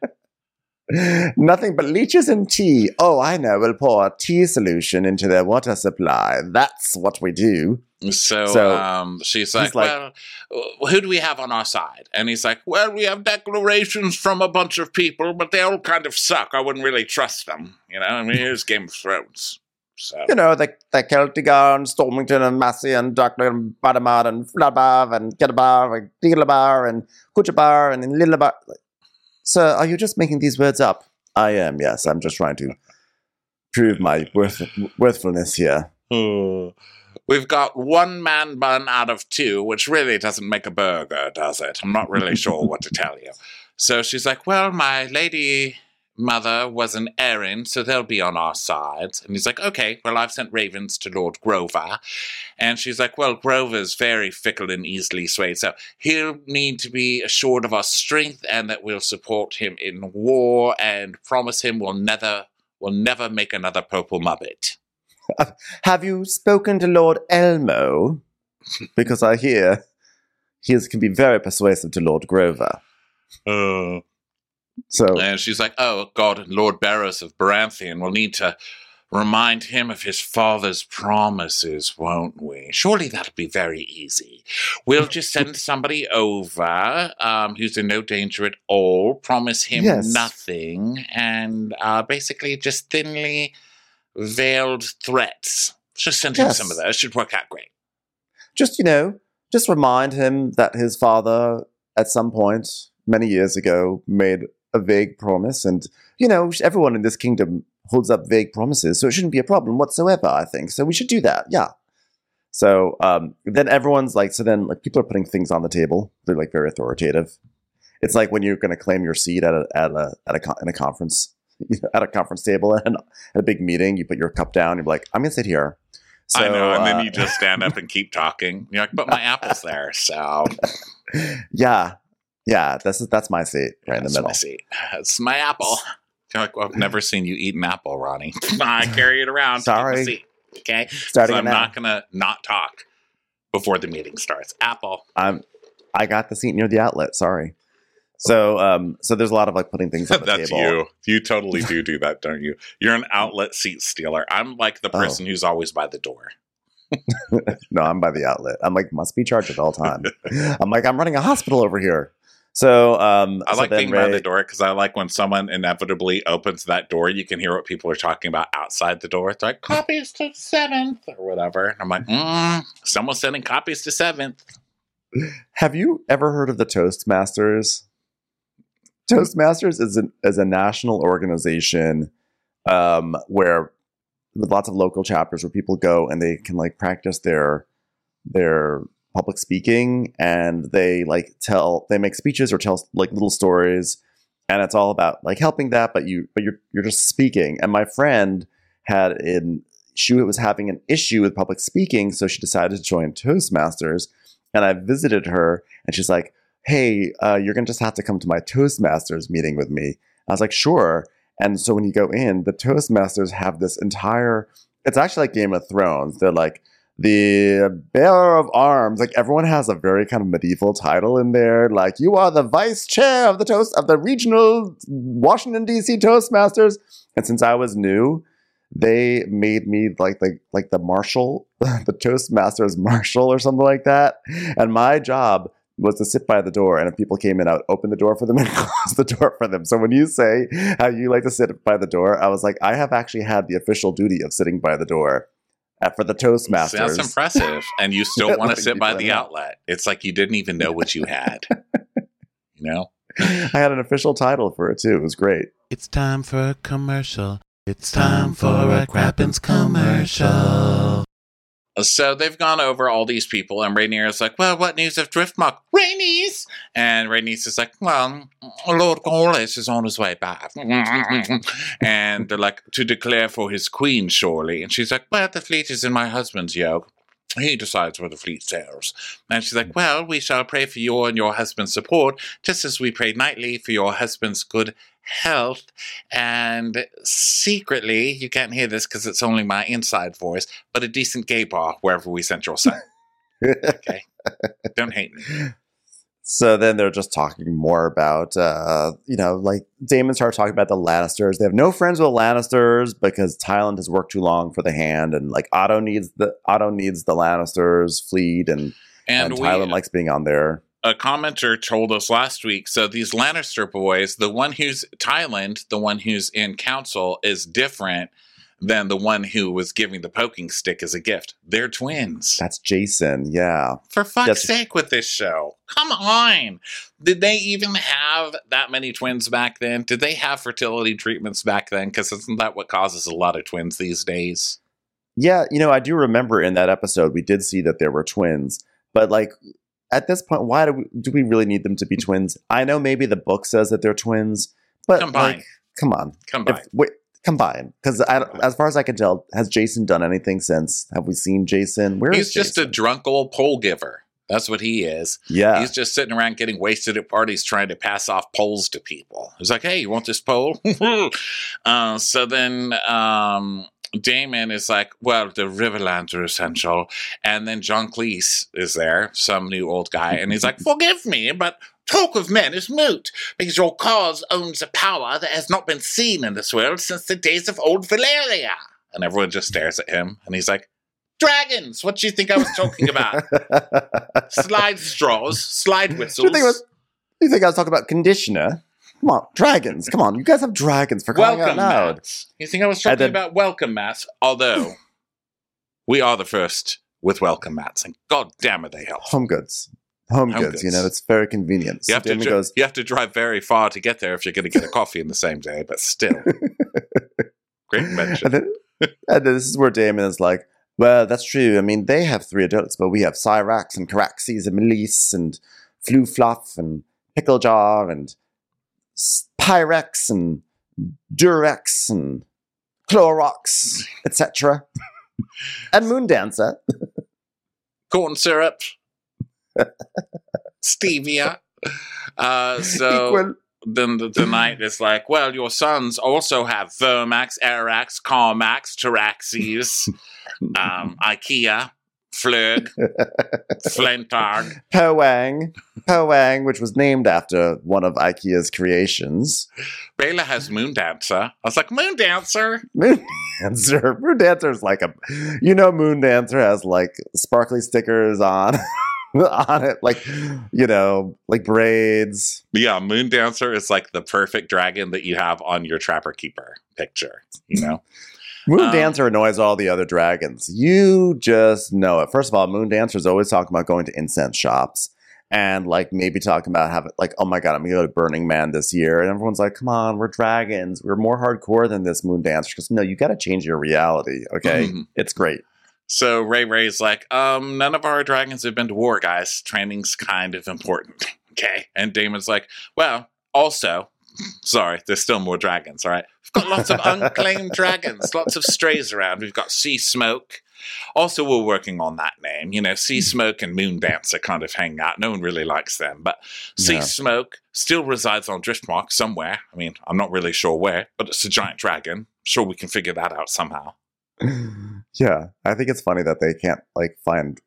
Nothing but leeches and tea. Oh, I know. We'll pour a tea solution into their water supply. That's what we do. So she's like, well, who do we have on our side? And he's like, well, we have declarations from a bunch of people, but they all kind of suck. I wouldn't really trust them. You know, I mean, here's Game of Thrones. So. You know, the Celtigar and Stormington and Massey and Duckler and Badamad and Flabav and Kedabar and Dilabar and Kuchabar and Lilabar. Sir, are you just making these words up? I am, yes. I'm just trying to prove my worthfulness here. We've got 1 man bun out of 2, which really doesn't make a burger, does it? I'm not really sure what to tell you. So she's like, well, my lady mother was an Arryn, so they'll be on our side. And he's like, okay, well, I've sent ravens to Lord Grover. And she's like, well, Grover's very fickle and easily swayed, so he'll need to be assured of our strength and that we'll support him in war and promise him we'll never make another purple muppet. Have you spoken to Lord Elmo? Because I hear he can be very persuasive to Lord Grover. And she's like, oh, God, and Lord Borros of Baratheon will need to remind him of his father's promises, won't we? Surely that'll be very easy. We'll just send somebody over who's in no danger at all, promise him nothing, and basically just thinly veiled threats. Just send him some of those. Should work out great. Just remind him that his father, at some point many years ago, made a vague promise, and everyone in this kingdom holds up vague promises, so it shouldn't be a problem whatsoever, I think. So we should do that, yeah. So then everyone's like, people are putting things on the table. They're like very authoritative. It's like when you're going to claim your seat at a conference, at a conference table and at a big meeting, you put your cup down. You're like, I'm going to sit here. So, I know, and then you just stand up and keep talking. You're like, but my apple's there, so. Yeah, that's my seat in the middle. That's my seat. That's my apple. You're like, well, I've never seen you eat an apple, Ronnie. I carry it around. Sorry. Seat, okay? Starting so I'm not going to not talk before the meeting starts. Apple. I got the seat near the outlet. Sorry. So there's a lot of like putting things on the That's table. That's you. You totally do that, don't you? You're an outlet seat stealer. I'm like the person who's always by the door. No, I'm by the outlet. I'm like, must be charged at all time. I'm like, I'm running a hospital over here. So I like being by the door because I like when someone inevitably opens that door, you can hear what people are talking about outside the door. It's like, copies to 7th or whatever. And I'm like, someone's sending copies to 7th. Have you ever heard of the Toastmasters? Toastmasters is a national organization where with lots of local chapters where people go and they can like practice their public speaking, and they like make speeches or tell like little stories, and it's all about like helping that, but you're just speaking. And my friend was having an issue with public speaking, so she decided to join Toastmasters, and I visited her and she's like, hey, you're going to just have to come to my Toastmasters meeting with me. I was like, sure. And so when you go in, the Toastmasters have this entire, it's actually like Game of Thrones. They're like, the bearer of arms. Like everyone has a very kind of medieval title in there. Like, you are the vice chair of the regional Washington D.C. Toastmasters. And since I was new, they made me like the marshal, the Toastmasters marshal or something like that. And my job was to sit by the door, and if people came in, I would open the door for them and close the door for them. So when you say how you like to sit by the door, I was like, I have actually had the official duty of sitting by the door for the Toastmasters. That's impressive. And you still want to sit by the outlet. It's like you didn't even know what you had. I had an official title for it, too. It was great. It's time for a commercial. It's time for a Crappins commercial. So they've gone over all these people, and Rhaenyra's like, well, what news of Driftmark? Rhaenys! And Rhaenys is like, well, Lord Corlys is on his way back. And they're like, to declare for his queen, surely. And she's like, well, the fleet is in my husband's yoke. He decides where the fleet sails. And she's like, well, we shall pray for your and your husband's support, just as we pray nightly for your husband's good health. And secretly, you can't hear this because it's only my inside voice, but a decent gay bar wherever we sent your son. Okay? Don't hate me. So then they're just talking more about, Daemon started talking about the Lannisters. They have no friends with the Lannisters because Tywin has worked too long for the hand, and like Otto needs the Lannisters fleet, and Tywin likes being on there. A commenter told us last week, so these Lannister boys, the one who's Tywin, the one who's in council, is different than the one who was giving the poking stick as a gift. They're twins. That's Jason, yeah. For fuck's sake with this show. Come on. Did they even have that many twins back then? Did they have fertility treatments back then? Because isn't that what causes a lot of twins these days? Yeah, I do remember in that episode we did see that there were twins. But like at this point, why do we really need them to be twins? I know maybe the book says that they're twins, but combine. Like, come on, combine. Because as far as I can tell, has Jason done anything since? Have we seen Jason? Where is Jason? He's just a drunk old poll giver. That's what he is. Yeah. He's just sitting around getting wasted at parties trying to pass off polls to people. He's like, hey, you want this poll? So then Daemon is like, well, the Riverlands are essential. And then John Cleese is there, some new old guy. And he's like, forgive me, but talk of men is moot, because your cause owns a power that has not been seen in this world since the days of old Valeria. And everyone just stares at him. And he's like, dragons! What do you think I was talking about? Slide straws, slide whistles. You think I was talking about conditioner? Come on, dragons. Come on, you guys have dragons for crying out loud. Mats. You think I was talking about welcome mats? Although, we are the first with welcome mats, and God damn it, they help. Home goods. You know, it's very convenient. So you have to drive very far to get there if you're going to get a coffee in the same day, but still. Great mention. And then this is where Daemon is like, well, that's true. I mean, they have three adults, but we have Cyrax and Caraxes and Meleys and Flu Fluff and Picklejar and Pyrex and Durex and Clorox, etc. And Moondancer. Corn syrup. Stevia. Then the knight is like, well, your sons also have Vermax, Arax, Carmax, Taraxes, Ikea, Flurg, Flentarg. Poang, which was named after one of Ikea's creations. Bela has Moondancer. I was like, Moondancer? Moondancer's like a... You know Moondancer has like sparkly stickers on it, like, you know, like braids. Yeah, Moondancer is like the perfect dragon that you have on your Trapper Keeper picture, you know? Moondancer annoys all the other dragons. You just know it. First of all, Moondancer's always talking about going to incense shops and, like, maybe talking about having, like, oh my God, I'm going to go to Burning Man this year. And everyone's like, come on, we're dragons. We're more hardcore than this, Moondancer. Because, no, you got to change your reality, okay? Mm-hmm. It's great. So Ray's like, none of our dragons have been to war, guys. Training's kind of important, okay? And Daemon's like, well, also, sorry, there's still more dragons, all right? We've got lots of unclaimed dragons, lots of strays around. We've got Sea Smoke. Also, we're working on that name. You know, Sea Smoke and Moondancer kind of hang out. No one really likes them. But Sea Smoke still resides on Driftmark somewhere. I mean, I'm not really sure where, but it's a giant dragon. I'm sure we can figure that out somehow. Yeah, I think it's funny that they can't, like, find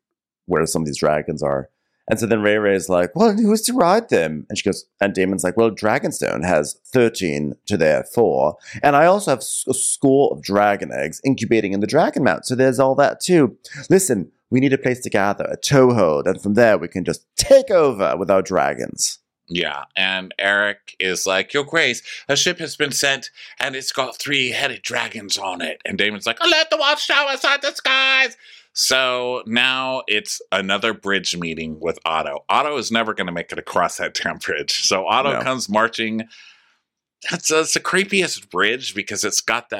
where some of these dragons are. And so then Rhaenyra's like, well, who's to ride them? And she goes, and Daemon's like, well, Dragonstone has 13 to their 4. And I also have a score of dragon eggs incubating in the dragon mount. So there's all that too. Listen, we need a place to gather, a toehold. And from there, we can just take over with our dragons. Yeah, and Eric is like, Your Grace, a ship has been sent, and it's got 3-headed dragons on it. And Daemon's like, alert the watchtower, side the skies! So now it's another bridge meeting with Otto. Otto is never going to make it across that damn bridge. So Otto comes marching. It's the creepiest bridge because it's got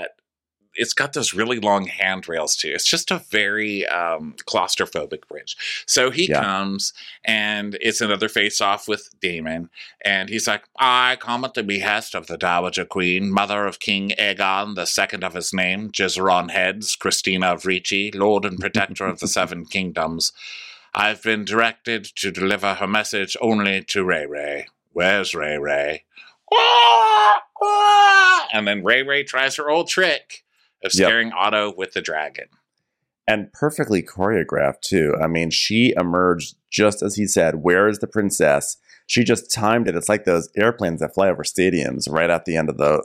those really long handrails too. It's just a very claustrophobic bridge. So he comes and it's another face-off with Daemon. And he's like, I come at the behest of the Dowager Queen, mother of King Aegon, the second of his name, Jizron Heads, Christina of Ricci, Lord and Protector of the Seven Kingdoms. I've been directed to deliver her message only to Ray. Where's Ray? And then Ray tries her old trick of scaring Otto with the dragon. And perfectly choreographed, too. I mean, she emerged just as he said, where is the princess? She just timed it. It's like those airplanes that fly over stadiums right at the end of the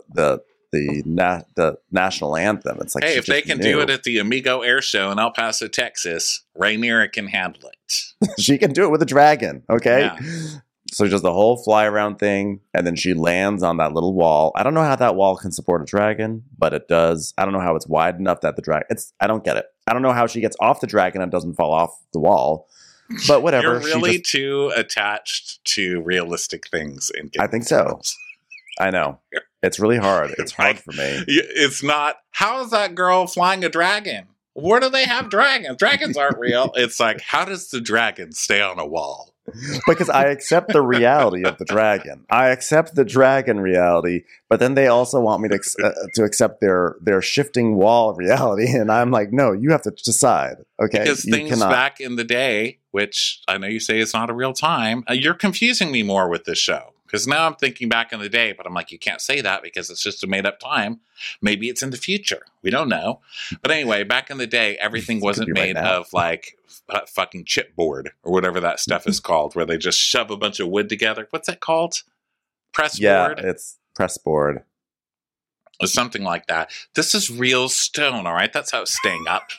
national anthem. It's like, hey, if they can do it at the Amigo Air Show in El Paso, Texas, Rhaenyra can handle it. She can do it with a dragon, okay? Yeah. So just the whole fly around thing, and then she lands on that little wall. I don't know how that wall can support a dragon, but it does. I don't know how it's wide enough that the dragon... I don't get it. I don't know how she gets off the dragon and doesn't fall off the wall, but whatever. You're really too attached to realistic things. I think so. I know. It's really hard. It's hard for me. It's not, how is that girl flying a dragon? Where do they have dragons? Dragons aren't real. It's like, how does the dragon stay on a wall? Because I accept the reality of the dragon. I accept the dragon reality, but then they also want me to accept their shifting wall reality, and I'm like, no, you have to decide. Okay, because things back in the day, which I know you say is not a real time, you're confusing me more with this show. Because now I'm thinking back in the day, but I'm like, you can't say that because it's just a made-up time. Maybe it's in the future. We don't know. But anyway, back in the day, everything wasn't made of, like, fucking chipboard or whatever that stuff is called, where they just shove a bunch of wood together. What's that called? Press board? Yeah, it's press board. Or something like that. This is real stone, all right? That's how it's staying up.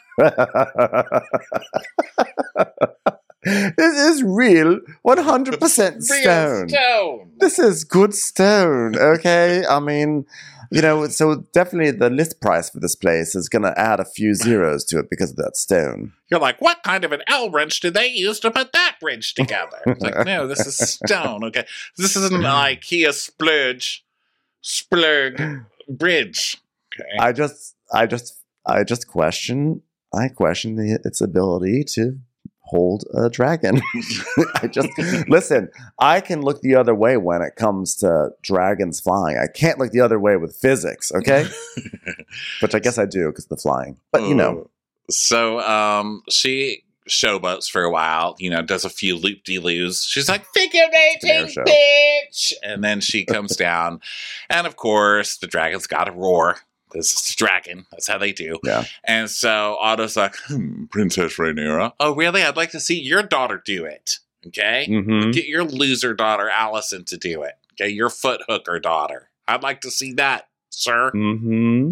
This is real 100% stone. Real stone. This is good stone, okay? I mean, you know, so definitely the list price for this place is going to add a few zeros to it because of that stone. You're like, what kind of an L wrench did they use to put that bridge together? It's like, no, this is stone, okay? This isn't an IKEA splurge bridge. Okay. I question its ability to hold a dragon. Listen, I can look the other way when it comes to dragons flying. I can't look the other way with physics, okay? Which I guess I do because of the flying. But you know. So she showboats for a while, you know, does a few loop-de-loos. She's like, figure eighting, bitch! And then she comes down. And of course, the dragon's got a roar. Because it's a dragon. That's how they do. Yeah. And so Otto's like, Princess Rhaenyra. Oh, really? I'd like to see your daughter do it. Okay? Mm-hmm. Get your loser daughter, Alicent, to do it. Okay? Your foot hooker daughter. I'd like to see that, sir. Mm-hmm.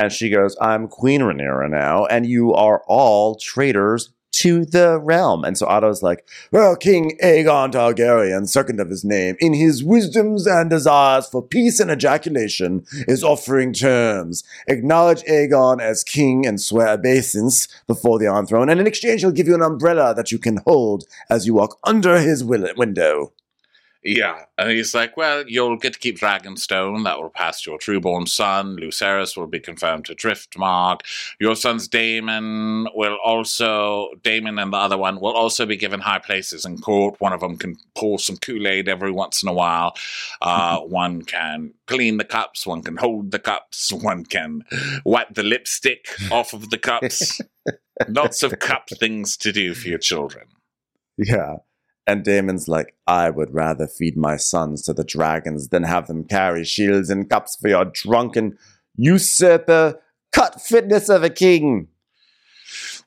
And she goes, I'm Queen Rhaenyra now, and you are all traitors to the realm. And so Otto's like, well, King Aegon Targaryen, second of his name, in his wisdoms and desires for peace and ejaculation, is offering terms. Acknowledge Aegon as king and swear obeisance before the Iron Throne, and in exchange he'll give you an umbrella that you can hold as you walk under his window. Yeah, and he's like, well, you'll get to keep Dragonstone. That will pass to your trueborn son. Lucerys will be confirmed to Driftmark. Your sons Daemon and the other one, will also be given high places in court. One of them can pour some Kool-Aid every once in a while. One can clean the cups. One can hold the cups. One can wipe the lipstick off of the cups. Lots of cup things to do for your children. Yeah. And Daemon's like, I would rather feed my sons to the dragons than have them carry shields and cups for your drunken usurper cut fitness of a king.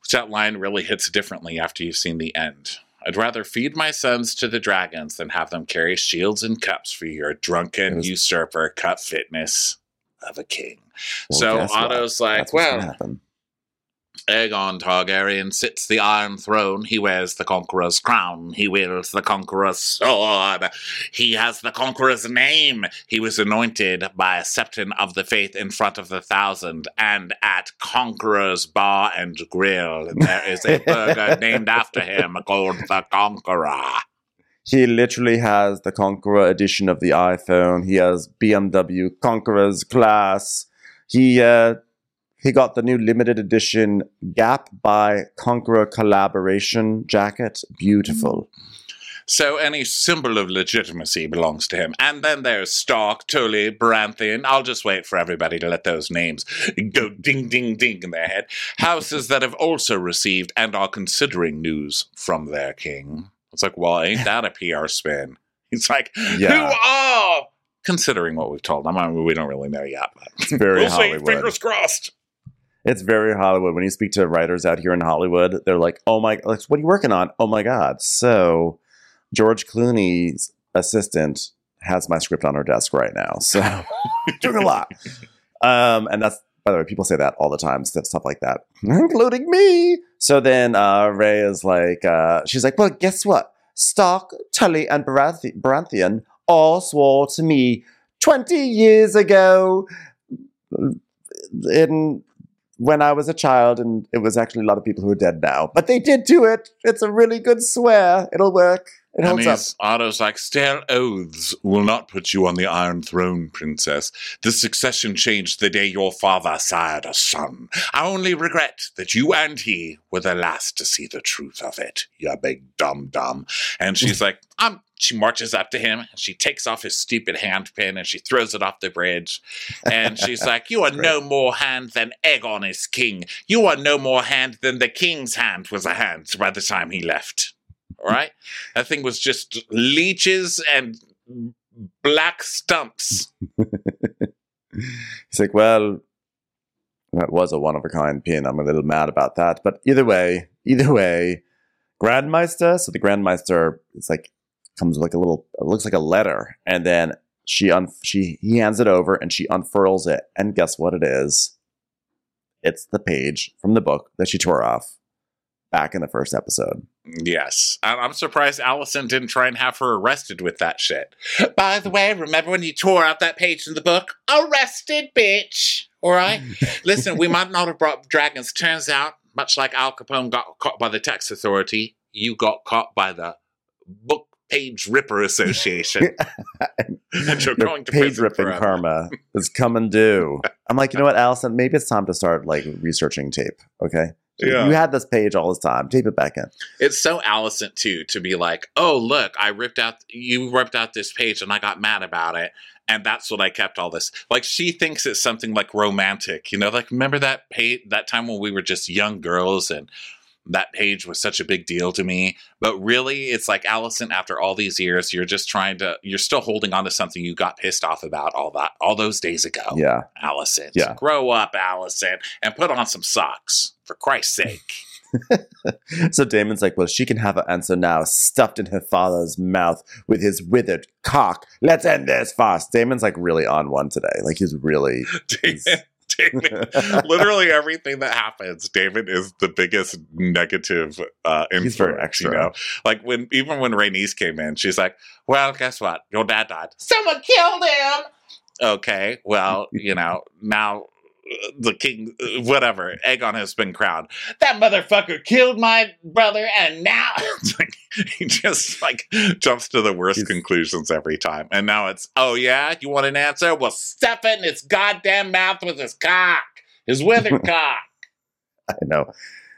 Which that line really hits differently after you've seen the end. I'd rather feed my sons to the dragons than have them carry shields and cups for your drunken usurper cut fitness of a king. Well, so Otto's like, well, Aegon Targaryen sits the Iron Throne. He wears the Conqueror's crown. He wields the Conqueror's sword. He has the Conqueror's name. He was anointed by a Septon of the Faith in front of the 1,000. And at Conqueror's Bar and Grill, there is a burger named after him called the Conqueror. He literally has the Conqueror edition of the iPhone. He has BMW Conqueror's class. He got the new limited edition Gap by Conqueror collaboration jacket. Beautiful. So any symbol of legitimacy belongs to him. And then there's Stark, Tully, Baratheon. I'll just wait for everybody to let those names go ding, ding, ding in their head. Houses that have also received and are considering news from their king. It's like, well, ain't that a PR spin? It's like, who are considering what we've told them? I mean, we don't really know yet. But it's very Hollywood. Fingers crossed. It's very Hollywood. When you speak to writers out here in Hollywood, they're like, oh my, like, what are you working on? Oh my God. So George Clooney's assistant has my script on her desk right now. So doing a lot. And that's, by the way, people say that all the time, stuff like that, including me. So then Rey is like, she's like, well, guess what? Stark, Tully, and Baratheon all swore to me 20 years ago when I was a child, and it was actually a lot of people who are dead now. But they did do it. It's a really good swear. It'll work. It holds up. Otto's like, stale oaths will not put you on the Iron Throne, Princess. The succession changed the day your father sired a son. I only regret that you and he were the last to see the truth of it, you big dum-dum. And she's like, she marches up to him, and she takes off his stupid handpin, and she throws it off the bridge. And she's like, you are no more hand than Aegon is king. You are no more hand than the king's hand was a hand by the time he left. All right? That thing was just leeches and black stumps. He's like, well, that was a one-of-a-kind pin. I'm a little mad about that. But either way, Grandmeister, so the Grandmeister is like, comes with like a little, it looks like a letter, and then he hands it over and she unfurls it, and guess what it is? It's the page from the book that she tore off back in the first episode. Yes. I'm surprised Alicent didn't try and have her arrested with that shit. By the way, remember when you tore out that page in the book? Arrested, bitch! Alright? Listen, we might not have brought dragons. Turns out, much like Al Capone got caught by the tax authority, you got caught by the book Page Ripper Association. And you're going to page ripping forever. Karma is coming due. I'm like, you know what, Alicent? Maybe it's time to start like researching tape. Okay, yeah. You had this page all this time. Tape it back in. It's so Alicent too to be like, oh look, you ripped out this page, and I got mad about it, and that's what I kept all this. Like she thinks it's something like romantic, you know? Like remember that page, that time when we were just young girls and that page was such a big deal to me. But really, it's like, Alicent, after all these years, you're still holding on to something you got pissed off about all those days ago. Yeah. Alicent. Yeah. Grow up, Alicent, and put on some socks, for Christ's sake. So Daemon's like, well, she can have her answer now, stuffed in her father's mouth with his withered cock. Let's end this fast. Daemon's like really on one today. Like he's really... Daemon, literally everything that happens, Daemon is the biggest negative influence, you know? Like, even when Rhaenys came in, she's like, well, guess what? Your dad died. Someone killed him! Okay, well, you know, now the king, whatever, Aegon has been crowned. That motherfucker killed my brother, and now... He just, like, jumps to the worst conclusions every time. And now it's, oh, yeah? You want an answer? Well, stuff it in his goddamn mouth with his cock. His withered cock. I know.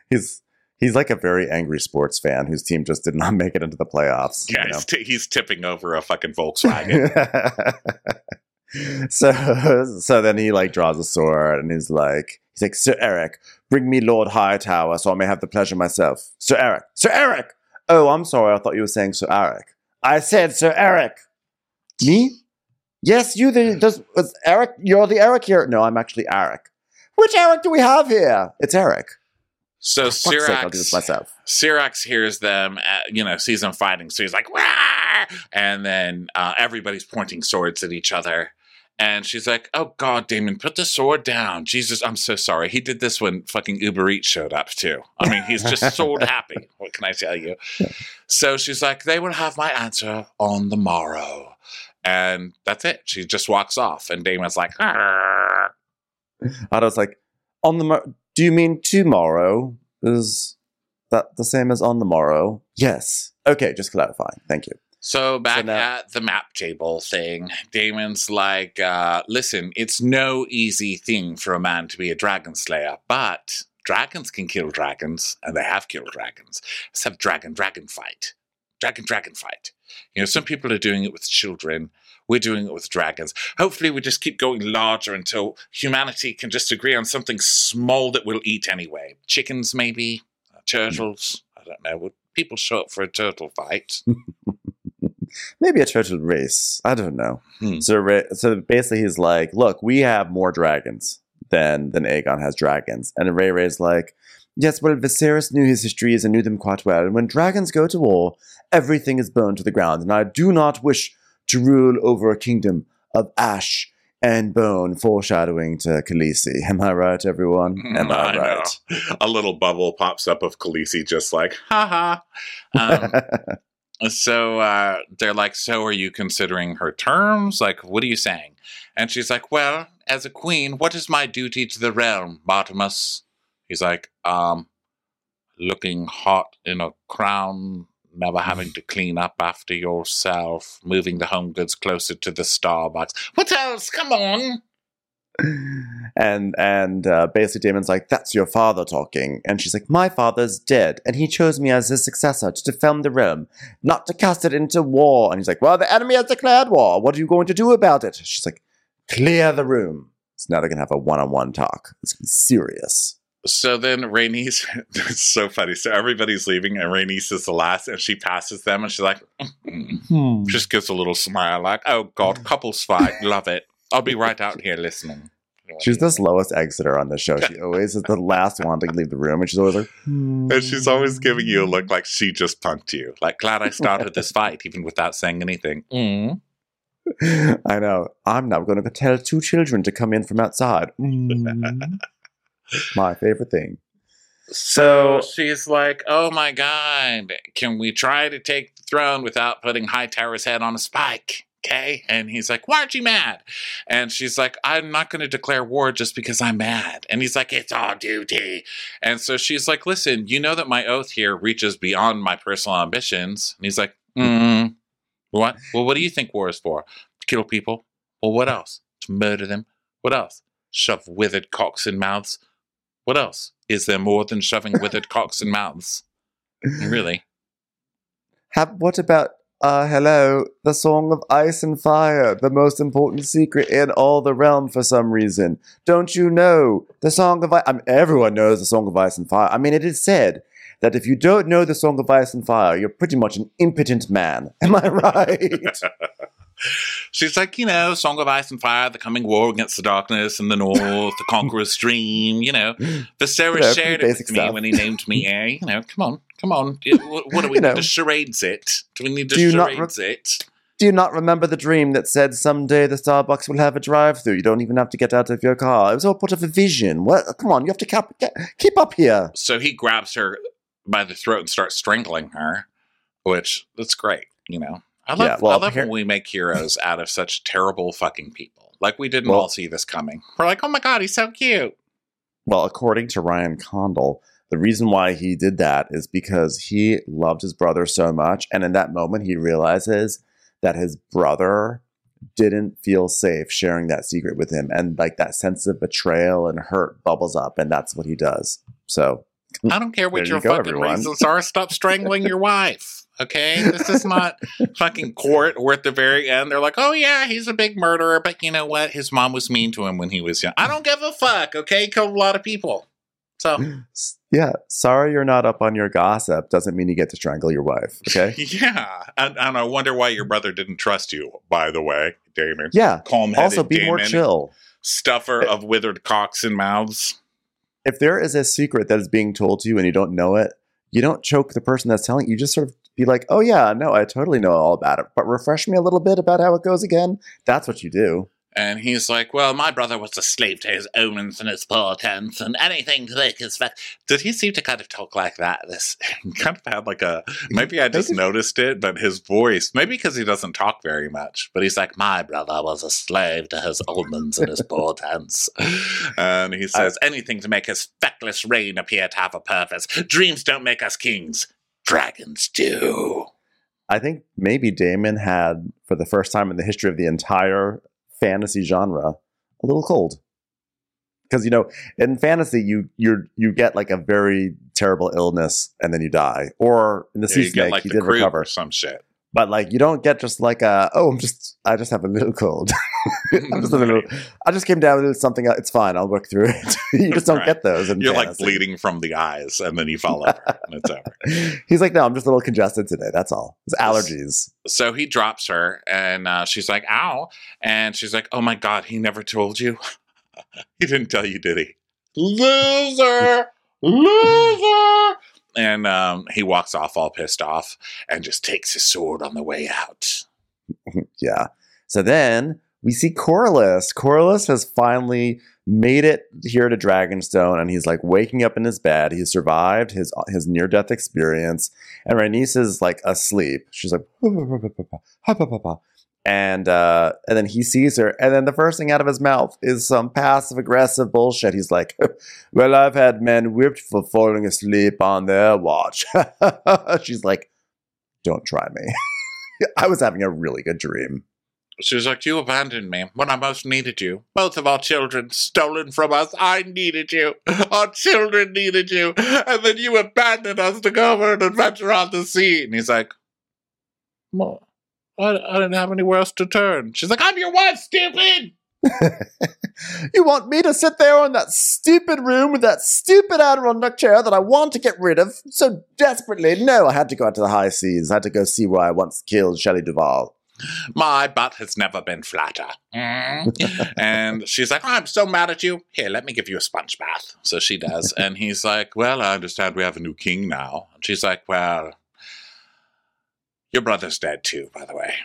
He's like a very angry sports fan whose team just did not make it into the playoffs. Yeah, you know? He's tipping over a fucking Volkswagen. So then he, like, draws a sword and he's like, Sir Eric, bring me Lord Hightower so I may have the pleasure myself. Sir Eric! Oh, I'm sorry. I thought you were saying Sir Eric. I said Sir Eric. Me? Yes, you. It's Eric. You're the Eric here. No, I'm actually Eric. Which Eric do we have here? It's Eric. So Syrax hears them, sees them fighting. So he's like, wah! And then everybody's pointing swords at each other. And she's like, oh, God, Daemon, put the sword down. Jesus, I'm so sorry. He did this when fucking Uber Eats showed up, too. I mean, he's just sword happy. What can I tell you? So she's like, they will have my answer on the morrow. And that's it. She just walks off. And Daemon's like, argh. Otto's like, on the do you mean tomorrow? Is that the same as on the morrow? Yes. Okay, just clarifying. Thank you. So at the map table thing, Daemon's like, listen, it's no easy thing for a man to be a dragon slayer, but dragons can kill dragons, and they have killed dragons. Let's have dragon-dragon fight. Dragon-dragon fight. You know, some people are doing it with children. We're doing it with dragons. Hopefully we just keep going larger until humanity can just agree on something small that we'll eat anyway. Chickens, maybe? Turtles? I don't know. Would people show up for a turtle fight? Maybe a turtle race. I don't know. So basically he's like, look, we have more dragons than Aegon has dragons. And Rhaenyra's like, yes, well, Viserys knew his histories and knew them quite well. And when dragons go to war, everything is burned to the ground. And I do not wish to rule over a kingdom of ash and bone, foreshadowing to Khaleesi. Am I right, everyone? Am I right? Know. A little bubble pops up of Khaleesi just like, ha ha. So they're like, so are you considering her terms? Like, what are you saying? And she's like, well, as a queen, what is my duty to the realm, Bartimus? He's like, looking hot in a crown never having to clean up after yourself, moving the home goods closer to the Starbucks. What else? Come on. And basically Daemon's like, that's your father talking. And she's like, my father's dead, and he chose me as his successor to defend the realm, not to cast it into war. And he's like, well, the enemy has declared war. What are you going to do about it? She's like, clear the room. So now they're going to have a one-on-one talk. It's serious. So then Rhaenys, it's so funny. So everybody's leaving, and Rhaenys is the last, and she passes them, and she's like, just gives a little smile, like, oh, God, couples fight. Love it. I'll be right out here listening. She's the slowest exiter on the show. She always is the last one to leave the room, and she's always like... And she's always giving you a look like she just punked you. Like, glad I started this fight, even without saying anything. Mm. I know. I'm now going to tell two children to come in from outside. Mm. My favorite thing. So she's like, oh my God, can we try to take the throne without putting Hightower's head on a spike? Okay. And he's like, why aren't you mad? And she's like, I'm not going to declare war just because I'm mad. And he's like, it's our duty. And so she's like, listen, you know that my oath here reaches beyond my personal ambitions. And he's like, what? Well, what do you think war is for? To kill people? Well, what else? To murder them? What else? Shove withered cocks in mouths? What else? Is there more than shoving withered cocks in mouths? Really? What about... hello, the Song of Ice and Fire, the most important secret in all the realm for some reason. Don't you know the Song of Ice? I mean, everyone knows the Song of Ice and Fire. I mean, it is said that if you don't know the Song of Ice and Fire, you're pretty much an impotent man. Am I right? She's like, you know, Song of Ice and Fire, the coming war against the darkness in the north, the conqueror's dream, you know. Viserys shared it with me when he named me heir. You know, come on. What do we need to charades it? Do we need to charades it? Do you not remember the dream that said someday the Starbucks will have a drive-through? You don't even have to get out of your car. It was all part of a vision. What? Come on, you have to keep up here. So he grabs her by the throat and starts strangling her, which, that's great, you know. I love when we make heroes out of such terrible fucking people. Like, we didn't all see this coming. We're like, oh my God, he's so cute. Well, according to Ryan Condal, the reason why he did that is because he loved his brother so much. And in that moment, he realizes that his brother didn't feel safe sharing that secret with him. And, like, that sense of betrayal and hurt bubbles up. And that's what he does. So... I don't care what your fucking reasons are. Stop strangling your wife, okay? This is not fucking court where at the very end they're like, oh, yeah, he's a big murderer, but you know what? His mom was mean to him when he was young. I don't give a fuck, okay? He killed a lot of people. So, yeah, sorry you're not up on your gossip doesn't mean you get to strangle your wife, okay? Yeah, and I wonder why your brother didn't trust you, by the way, Damon. Yeah, calm-headed also be Damon, more chill. Stuffer of withered cocks and mouths. If there is a secret that is being told to you and you don't know it, you don't choke the person that's telling it. You just sort of be like, oh, yeah, no, I totally know all about it. But refresh me a little bit about how it goes again. That's what you do. And he's like, well, my brother was a slave to his omens and his portents and anything to make his fact. Did he seem to kind of talk like that? This kind of had like a, maybe I just noticed it, but his voice, maybe because he doesn't talk very much, but he's like, my brother was a slave to his omens and his portents. And he says, anything to make his feckless reign appear to have a purpose. Dreams don't make us kings. Dragons do. I think maybe Daemon had, for the first time in the history of the entire fantasy genre, a little cold, because you know in fantasy you get like a very terrible illness and then you die, or in the sea snake like he did recover or some shit, but like you don't get just like a I just have a little cold. I just came down with something, it's fine, I'll work through it. You just don't get those in you're fantasy. Like bleeding from the eyes and then you fall over and it's over. He's like, no, I'm just a little congested today, that's all, it's allergies. So he drops her and she's like, ow, and she's like, oh my God, he never told you. He didn't tell you, did he? Loser. And he walks off all pissed off and just takes his sword on the way out. Yeah. So then we see Corlys. Corlys has finally made it here to Dragonstone, and he's like waking up in his bed. He survived his near-death experience, and Rhaenys is like asleep. She's like, and then he sees her, and then the first thing out of his mouth is some passive-aggressive bullshit. He's like, well, I've had men whipped for falling asleep on their watch. She's like, Don't try me. I was having a really good dream. She's like, you abandoned me when I most needed you. Both of our children stolen from us. I needed you. Our children needed you. And then you abandoned us to go over an adventure on the sea. And he's like, well, I didn't have anywhere else to turn. She's like, I'm your wife, stupid! You want me to sit there in that stupid room with that stupid Adirondack chair that I want to get rid of so desperately? No, I had to go out to the high seas. I had to go see where I once killed Shelley Duvall. My butt has never been flatter. And she's like, oh, I'm so mad at you. Here, let me give you a sponge bath. So she does. And he's like, well, I understand we have a new king now. And she's like, well, your brother's dead too, by the way.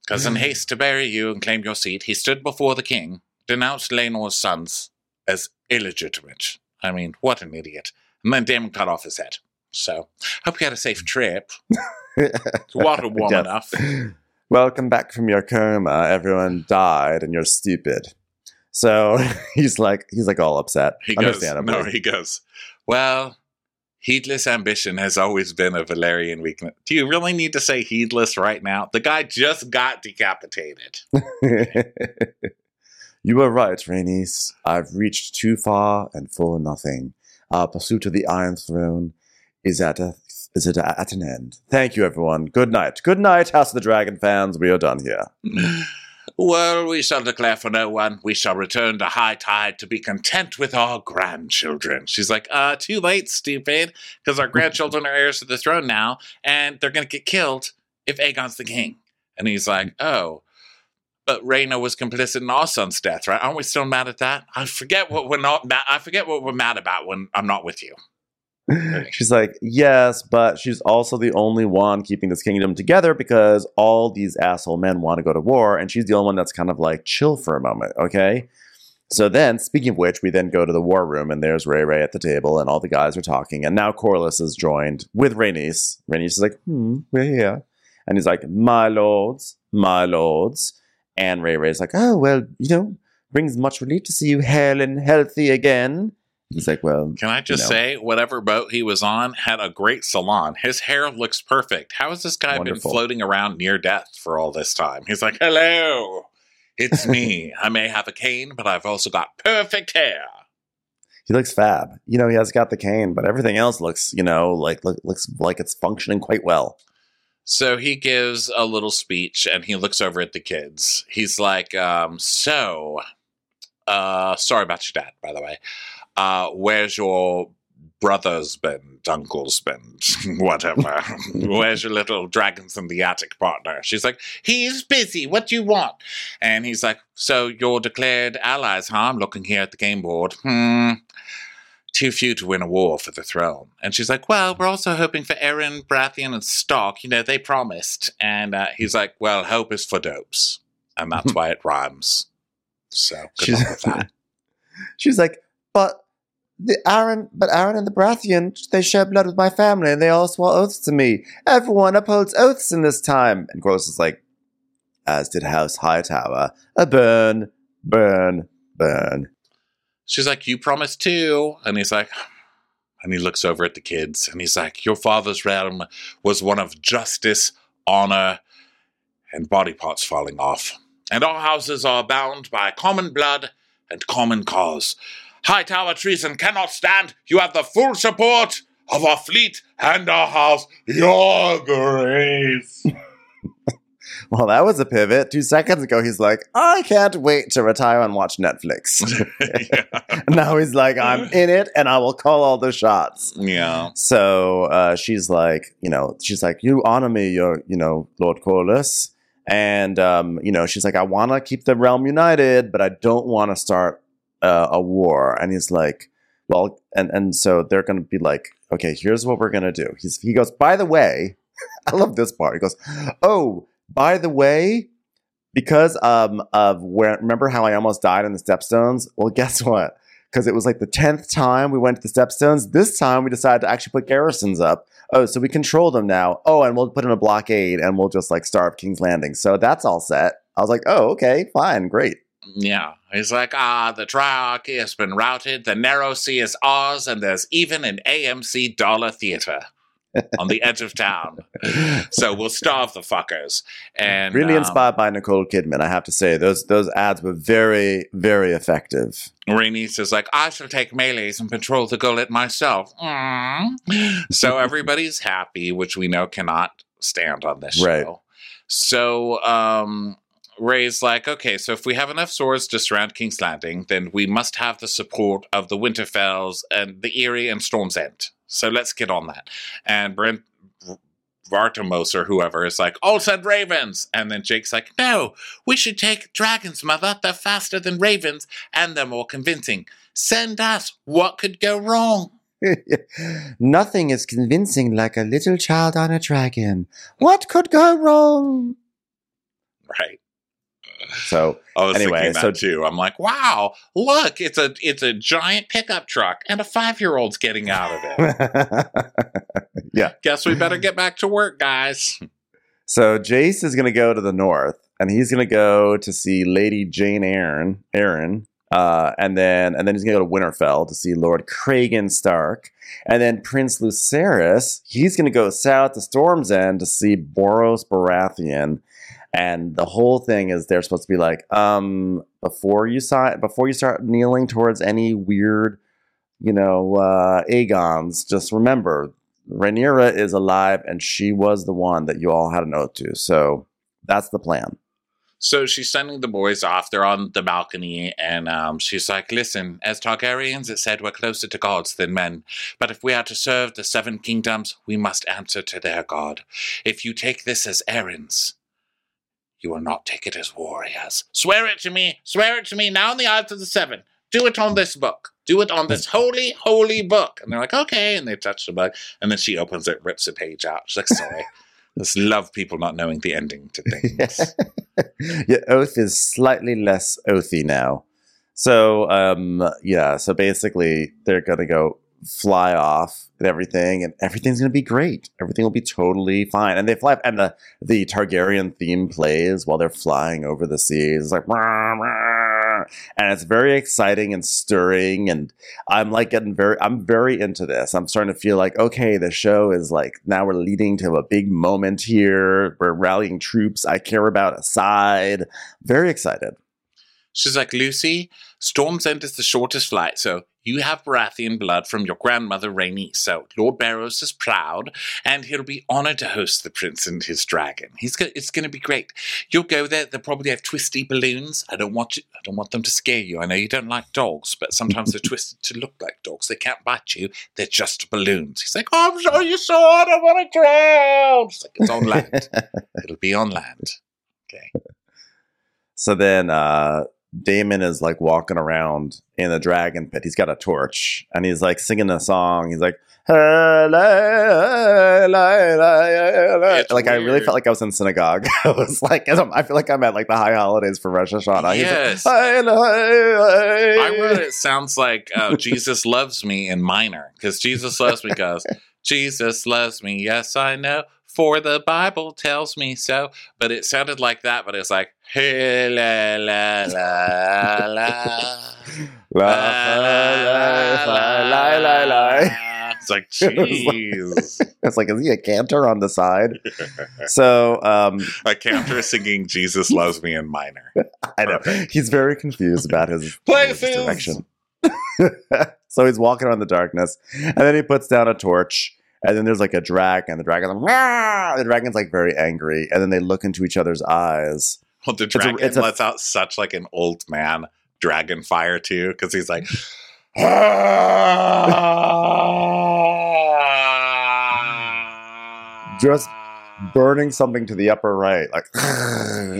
Because in haste to bury you and claim your seat, he stood before the king, denounced Laenor's sons as illegitimate. I mean, what an idiot. And then Daemon cut off his head. So, hope you had a safe trip. What a woman up. Welcome back from your coma. Everyone died and you're stupid. So he's like all upset. He goes, well, heedless ambition has always been a Valerian weakness. Do you really need to say heedless right now? The guy just got decapitated. You were right, Rhaenys. I've reached too far and for nothing. Our pursuit of the Iron Throne is at an end. Thank you, everyone. Good night. Good night, House of the Dragon fans. We are done here. Well, we shall declare for no one. We shall return to high tide to be content with our grandchildren. She's like, too late, stupid, because our grandchildren are heirs to the throne now, and they're going to get killed if Aegon's the king. And he's like, oh, but Rhaena was complicit in our son's death, right? Aren't we still mad at that? I forget what we're mad about when I'm not with you. She's like, yes, but she's also the only one keeping this kingdom together because all these asshole men want to go to war, and she's the only one that's kind of like, chill for a moment, okay? So then, speaking of which, we then go to the war room, and there's Ray at the table, and all the guys are talking, and now Corlys is joined with Rhaenys. Rhaenys is like, we're here. And he's like, my lords, my lords. And Ray's like, oh, well, you know, brings much relief to see you hale and healthy again. He's like, well, can I just say, whatever boat he was on had a great salon. His hair looks perfect. How has this guy been floating around near death for all this time? He's like, hello, it's me. I may have a cane, but I've also got perfect hair. He looks fab. You know, he has got the cane, but everything else looks, you know, looks like it's functioning quite well. So he gives a little speech and he looks over at the kids. He's like, sorry about your dad, by the way. Where's your brother's been, uncle's been, whatever? Where's your little dragons in the attic partner? She's like, he's busy. What do you want? And he's like, so you're declared allies, huh? I'm looking here at the game board. Too few to win a war for the throne. And she's like, well, we're also hoping for Arryn, Baratheon, and Stark. You know, they promised. And he's like, well, hope is for dopes. And that's why it rhymes. So good luck with that. She's like, But Arryn and the Baratheon, they share blood with my family, and they all swore oaths to me. Everyone upholds oaths in this time. And Corlys is like, as did House Hightower, a burn, burn, burn. She's like, you promised too. And he's like, and he looks over at the kids, and he's like, your father's realm was one of justice, honor, and body parts falling off. And our houses are bound by common blood and common cause. Hightower treason cannot stand. You have the full support of our fleet and our house, your grace. Well, that was a pivot. 2 seconds ago, he's like, I can't wait to retire and watch Netflix. Now he's like, I'm in it and I will call all the shots. Yeah. So she's like, you honor me, Lord Corlys. And, she's like, I want to keep the realm united, but I don't want to start a war. And he's like, well, and so they're going to be like, okay, here's what we're going to do. He goes, by the way, I love this part. He goes, oh, by the way, because remember how I almost died in the Stepstones? Well, guess what? Because it was like the 10th time we went to the Stepstones. This time we decided to actually put garrisons up. Oh, so we control them now. Oh, and we'll put in a blockade and we'll just like starve King's Landing. So that's all set. I was like, oh, okay, fine, great. Yeah, he's like, the triarchy has been routed, the narrow sea is ours, and there's even an AMC dollar theater. on the edge of town. So we'll starve the fuckers. And really inspired by Nicole Kidman, I have to say. Those ads were very, very effective. Rhaenys is like, I shall take Meleys and patrol the gullet myself. Mm. So everybody's happy, which we know cannot stand on this show. Right. So Ray's like, okay, so if we have enough swords to surround King's Landing, then we must have the support of the Winterfells and the Eyrie and Storm's End. So let's get on that. And Brent Vartamos or whoever is like, all said ravens. And then Jake's like, no, we should take dragons, mother. They're faster than ravens and they're more convincing. Send us. What could go wrong? Nothing is convincing like a little child on a dragon. What could go wrong? Right. So anyway, so too, I'm like, wow, look, it's a giant pickup truck and a 5-year-old's getting out of it. Yeah. Guess we better get back to work, guys. So Jace is going to go to the north and he's going to go to see Lady Jane Arryn. And then he's going to go to Winterfell to see Lord Kragan Stark. And then Prince Lucerys, he's going to go south to Storm's End to see Borros Baratheon. And the whole thing is they're supposed to be like, before you start kneeling towards any weird, Aegons, just remember, Rhaenyra is alive and she was the one that you all had an oath to. So that's the plan. So she's sending the boys off. They're on the balcony, and she's like, listen, as Targaryens, it said we're closer to gods than men. But if we are to serve the 7 kingdoms, we must answer to their god. If you take this as errands... you will not take it as warriors. Swear it to me, now in the eyes of the 7. Do it on this book. Do it on this holy, holy book. And they're like, okay. And they touch the book. And then she opens it, rips a page out. She's like, sorry. Just love people not knowing the ending to things. Your oath is slightly less oathy now. So, so basically they're going to go fly off and everything, and everything's going to be great. Everything will be totally fine. And they fly up, and the Targaryen theme plays while they're flying over the seas. It's like, rah, rah. And it's very exciting and stirring. And I'm like I'm very into this. I'm starting to feel like, okay, the show is like, now we're leading to a big moment here. We're rallying troops I care about aside. Very excited. She's like, Lucy, Storm's End is the shortest flight, so you have Baratheon blood from your grandmother, Rhaenys. So Lord Barrows is proud, and he'll be honored to host the prince and his dragon. It's going to be great. You'll go there. They'll probably have twisty balloons. I don't want them to scare you. I know you don't like dogs, but sometimes they're twisted to look like dogs. They can't bite you. They're just balloons. He's like, oh, I'm sure you saw it. I want to drown. She's like, it's on land. It'll be on land. Okay. So then... Daemon is like walking around in the dragon pit. He's got a torch and he's like singing a song. He's like, it's like weird. I really felt like I was in synagogue. I was like, I feel like I'm at like the high holidays for Rosh Hashanah. Yes. Like, I wrote it sounds like Jesus loves me in minor, because Jesus loves me goes, Jesus loves me. Yes, I know. For the Bible tells me so. But it sounded like that, but it's like, hey, la, la, la, la. It's like, jeez. It's like, is he a cantor on the side? So, a cantor singing Jesus Loves Me in minor. I know. Perfect. He's very confused about his direction. So he's walking around the darkness, and then he puts down a torch. And then there's like a dragon. The dragon's like, rah! The dragon's like very angry. And then they look into each other's eyes. Well, the dragon lets out such like an old man dragon fire too, because he's like, just burning something to the upper right, like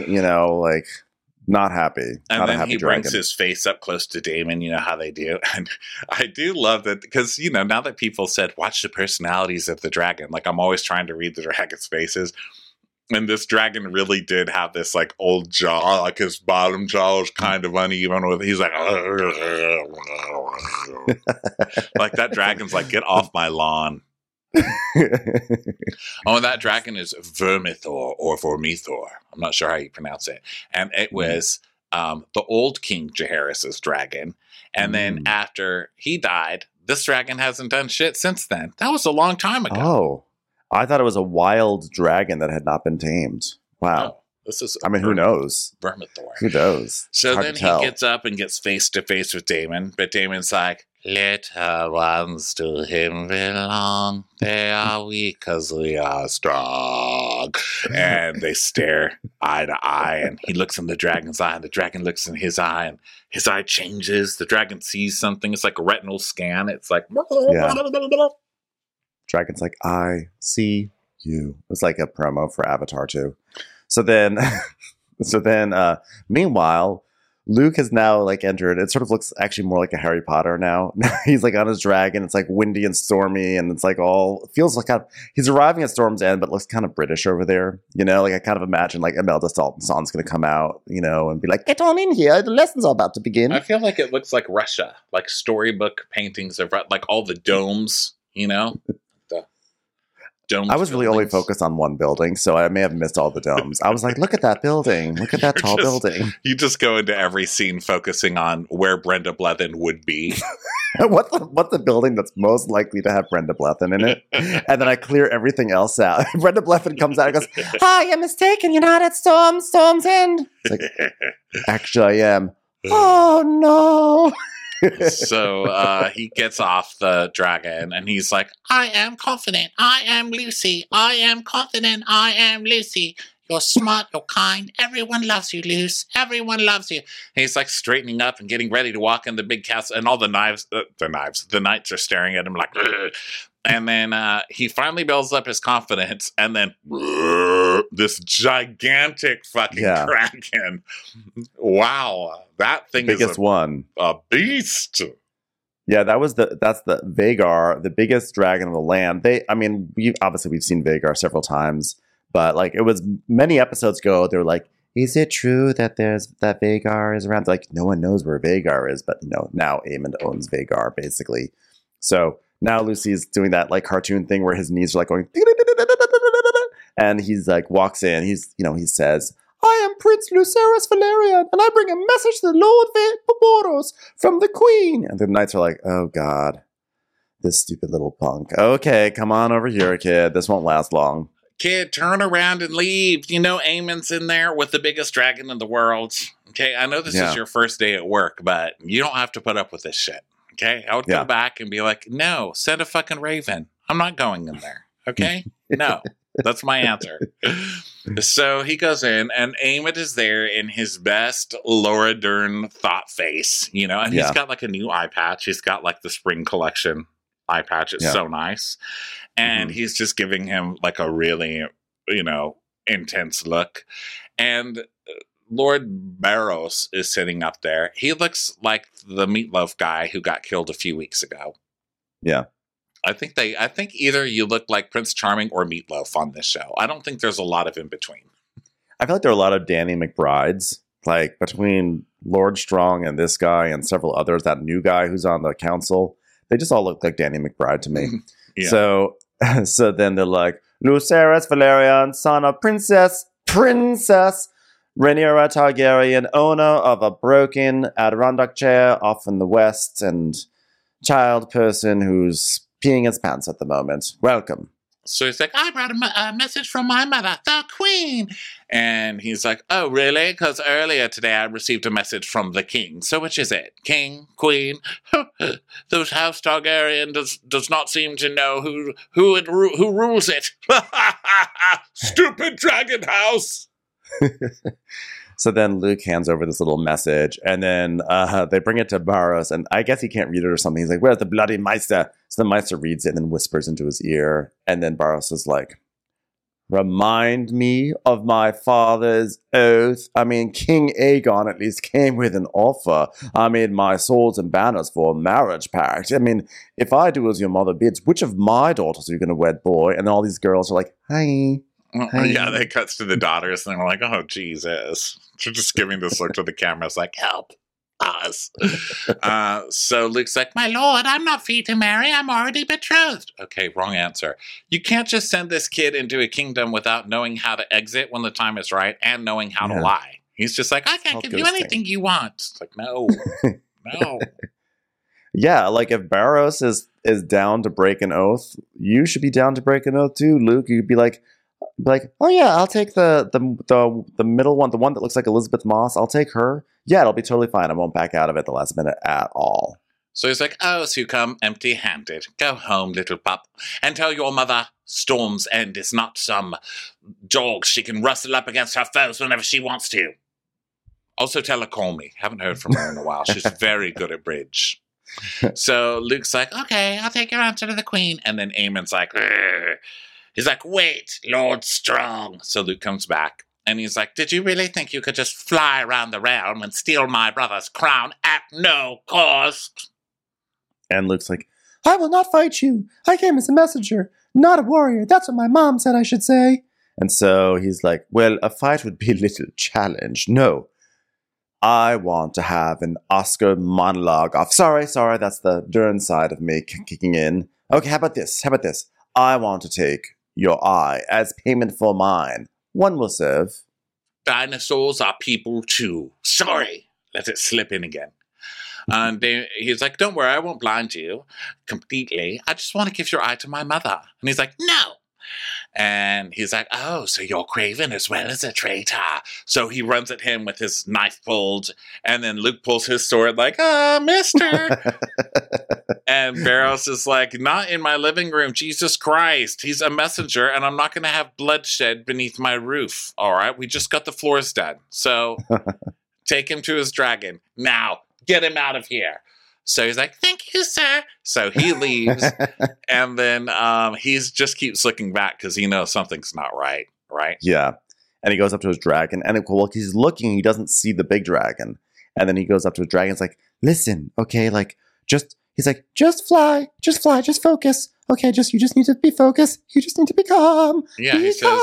like. Not happy. And not then a happy he dragon. Brings his face up close to Daemon. You know how they do. And I do love that because, now that people said, watch the personalities of the dragon. Like, I'm always trying to read the dragon's faces. And this dragon really did have this, like, old jaw. Like, his bottom jaw is kind of uneven. He's like... like, that dragon's like, get off my lawn. Oh, that dragon is Vermithor or Vermithor. I'm not sure how you pronounce it. And it was the old King Jaehaerys' dragon. And then after he died, this dragon hasn't done shit since then. That was a long time ago. Oh, I thought it was a wild dragon that had not been tamed. Wow. No, this is who knows? Vermithor. Who knows? So then he gets up and gets face to face with Daemon, but Daemon's like, little ones to him belong. They are weak because we are strong. And they stare eye to eye, and he looks in the dragon's eye, and the dragon looks in his eye, and his eye changes. The dragon sees something. It's like a retinal scan. It's like... Yeah. Dragon's like, I see you. It's like a promo for Avatar 2. So then, meanwhile... Luke has now like entered. It sort of looks actually more like a Harry Potter now. He's like on his dragon. It's like windy and stormy, and it's like feels like he's arriving at Storm's End, but looks kind of British over there. You know, like I kind of imagine like Imelda Salton's going to come out, you know, and be like, "Get on in here. The lessons are about to begin." I feel like it looks like Russia, like storybook paintings of like all the domes, you know. I was really only focused on one building, so I may have missed all the domes. I was like, look at that building. Look at that building. You just go into every scene focusing on where Brenda Blethyn would be. What's the building that's most likely to have Brenda Blethyn in it? And then I clear everything else out. Brenda Blethyn comes out and goes, "Hi, you're mistaken. You're not at Storm's End." It's like, actually, I am. Oh, no. So he gets off the dragon and he's like, "I am confident. I am Lucy. I am confident. I am Lucy. You're smart. You're kind. Everyone loves you, Luce. Everyone loves you." And he's like straightening up and getting ready to walk in the big castle, and all the knights are staring at him like, "Ugh." And then he finally builds up his confidence, and then this gigantic fucking dragon. Wow, that thing is a beast. Yeah, that's the Vhagar, the biggest dragon of the land. We've seen Vhagar several times, but like it was many episodes ago. They were like, "Is it true that Vhagar is around?" Like no one knows where Vhagar is, but now Aemond owns Vhagar basically. So. Now Lucy's doing that like cartoon thing where his knees are like going, and he's like walks in. He says, "I am Prince Lucerys Valerian, and I bring a message to the Lord Borros from the Queen." And the knights are like, "Oh God, this stupid little punk. Okay, come on over here, kid. This won't last long. Kid, turn around and leave. You know, Aemon's in there with the biggest dragon in the world. Okay, I know this is your first day at work, but you don't have to put up with this shit." Okay, I would go back and be like, "No, send a fucking raven. I'm not going in there." Okay? No. That's my answer. So he goes in, and Aemond is there in his best Laura Dern thought face, you know? And he's got like a new eye patch. He's got like the spring collection eye patch. It's so nice. And he's just giving him like a really, you know, intense look. And Lord Borros is sitting up there. He looks like the meatloaf guy who got killed a few weeks ago. Yeah. I think either you look like Prince Charming or Meatloaf on this show. I don't think there's a lot of in between. I feel like there are a lot of Danny McBrides, like between Lord Strong and this guy and several others, that new guy who's on the council. They just all look like Danny McBride to me. Yeah. So then they're like, "Lucerys Valerian, son of Princess. Rhaenyra Targaryen, owner of a broken Adirondack chair off in the west, and child person who's peeing his pants at the moment. Welcome." So he's like, "I brought a message from my mother, the Queen." And he's like, "Oh, really? Because earlier today I received a message from the King. So which is it? King? Queen?" "Those House Targaryen does not seem to know who rules it." Stupid dragon house! So then Luke hands over this little message, and then they bring it to Borros, and I guess he can't read it or something. He's like, "Where's the bloody Meister?" So the Meister reads it and whispers into his ear, and then Borros is like, "Remind me of my father's oath. King Aegon at least came with an offer. My swords and banners for a marriage pact. If I do as your mother bids, which of my daughters are you going to wed, boy?" And then all these girls are like, "Hi." Yeah, they cuts to the daughters, and they're like, "Oh, Jesus." They're just giving this look to the camera. It's like, "Help us." So Luke's like, "My lord, I'm not free to marry. I'm already betrothed." Okay, wrong answer. You can't just send this kid into a kingdom without knowing how to exit when the time is right and knowing how to lie. He's just like, "I can't give you anything you want." It's like, no. No. Yeah, like if Borros is is down to break an oath, you should be down to break an oath too, Luke. You could be like, oh yeah, I'll take the middle one, the one that looks like Elizabeth Moss. I'll take her. Yeah, it'll be totally fine. I won't back out of it the last minute at all. So he's like, oh, so you come empty-handed. Go home, little pup, and tell your mother Storm's End is not some dog she can rustle up against her foes whenever she wants to. Also tell her call me. Haven't heard from her in a while. She's very good at bridge. So Luke's like, okay, I'll take your answer to the queen. And then Aemon's like, Rrr. He's like, wait, Lord Strong. So Luke comes back and he's like, did you really think you could just fly around the realm and steal my brother's crown at no cost? And Luke's like, I will not fight you. I came as a messenger, not a warrior. That's what my mom said I should say. And so he's like, well, a fight would be a little challenge. No. I want to have an Oscar monologue off. Sorry, that's the Dern side of me kicking in. Okay, how about this? I want to take your eye as payment for mine. One will serve. Dinosaurs are people too. Sorry, let it slip in again. And he's like, don't worry, I won't blind you completely. I just want to give your eye to my mother. And he's like, no. And he's like, oh, so you're craven as well as a traitor. So he runs at him with his knife pulled. And then Luke pulls his sword like, ah, mister. And Borros is like, not in my living room. Jesus Christ. He's a messenger and I'm not going to have bloodshed beneath my roof. All right. We just got the floors done. So take him to his dragon. Now get him out of here. So he's like, thank you, sir. So he leaves. And then he just keeps looking back because he knows something's not right? Yeah. And he goes up to his dragon. And while he's looking, he doesn't see the big dragon. And then he goes up to his dragon. He's like, listen, okay, just fly, just focus. Okay, you just need to be focused. You just need to be calm. Yeah, he says,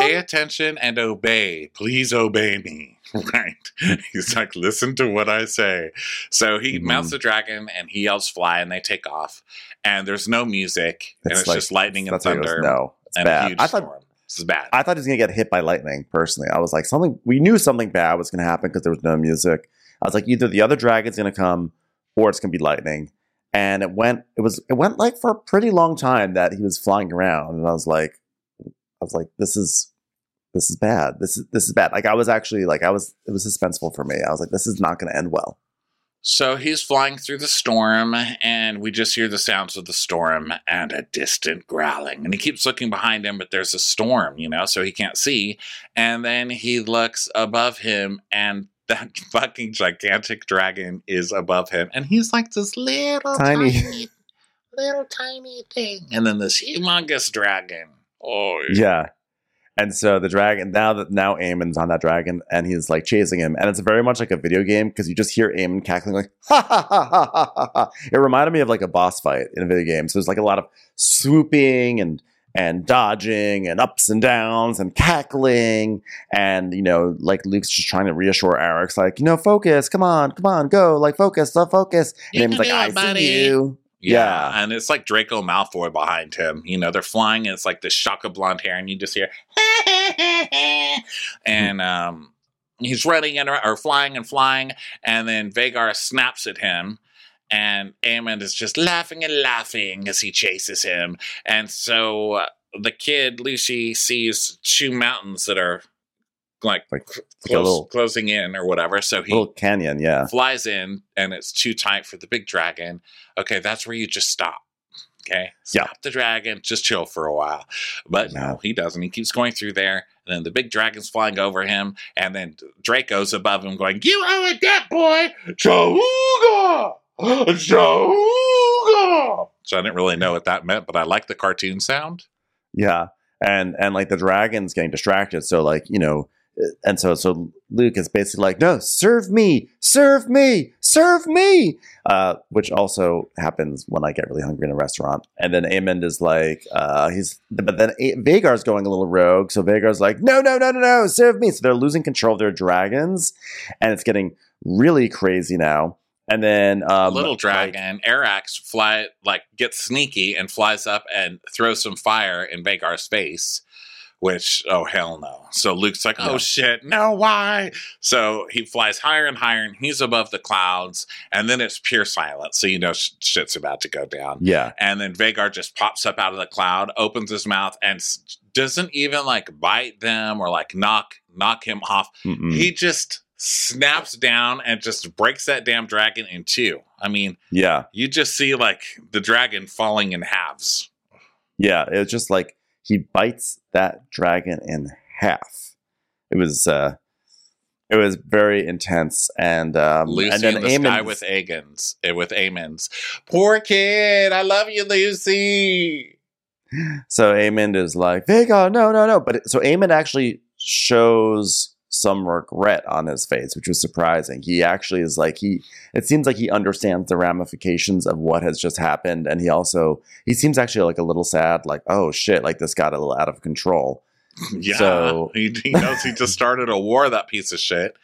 pay attention and obey. Please obey me. Right. He's like, listen to what I say. So he mounts the dragon and he yells fly and they take off. And there's no music. It's just lightning and thunder. It's bad. A huge storm. This is bad. I thought he was going to get hit by lightning, personally. I was like, we knew something bad was going to happen because there was no music. I was like, either the other dragon's going to come or it's going to be lightning. And it went like for a pretty long time that he was flying around, and I was like, this is bad. This is bad. Like it was suspenseful for me. I was like, this is not going to end well. So he's flying through the storm, and we just hear the sounds of the storm and a distant growling. And he keeps looking behind him, but there's a storm, so he can't see. And then he looks above him and that fucking gigantic dragon is above him. And he's like this little tiny thing. And then this humongous dragon. Oh, yeah. And so the dragon, now Aemon's on that dragon and he's like chasing him. And it's very much like a video game because you just hear Aemon cackling like, ha, ha, ha, ha, ha, ha, ha. It reminded me of like a boss fight in a video game. So there's like a lot of swooping and dodging and ups and downs and cackling. And, Luke's just trying to reassure Eric's like, focus, come on, go, like, focus. And he's like, I see you. Yeah. And it's like Draco Malfoy behind him. They're flying and it's like this shock of blonde hair and you just hear, and he's running or flying. And then Vhagar snaps at him. And Aemond is just laughing as he chases him. And so the kid, Lucy, sees two mountains that are closing in or whatever. So he little canyon, yeah. Flies in and it's too tight for the big dragon. Okay, that's where you just stop. Okay? Stop the dragon. Just chill for a while. But no, he doesn't. He keeps going through there. And then the big dragon's flying over him. And then Draco's above him going, you owe it that boy! Chawooga! So I didn't really know what that meant, but I like the cartoon sound. Yeah, and like the dragon's getting distracted, so like and so Luke is basically like, no, serve me, which also happens when I get really hungry in a restaurant. And then Aemond is like, Vhagar's going a little rogue, so Vhagar's like, no, serve me. So they're losing control of their dragons, and it's getting really crazy now. And then little dragon Arax gets sneaky and flies up and throws some fire in Vhagar's face, which, oh, hell no. So Luke's like, oh, shit, no, why? So he flies higher and higher, and he's above the clouds, and then it's pure silence, so you know shit's about to go down. Yeah. And then Vhagar just pops up out of the cloud, opens his mouth, and doesn't even, like, bite them or, like, knock him off. Mm-mm. He just snaps down and just breaks that damn dragon in two. I mean, yeah, you just see, like, the dragon falling in halves. Yeah, it's just like he bites that dragon in half. It was very intense, and Lucy and then in the sky with Aegon's, with Aemond's. Poor kid, I love you, Lucy. So Aemond is like, Vhagar, no. But so Aemond actually shows some regret on his face, which was surprising. He actually is like, it seems like he understands the ramifications of what has just happened. And he seems actually like a little sad, like, oh shit, like this got a little out of control. Yeah. So he knows he just started a war, that piece of shit.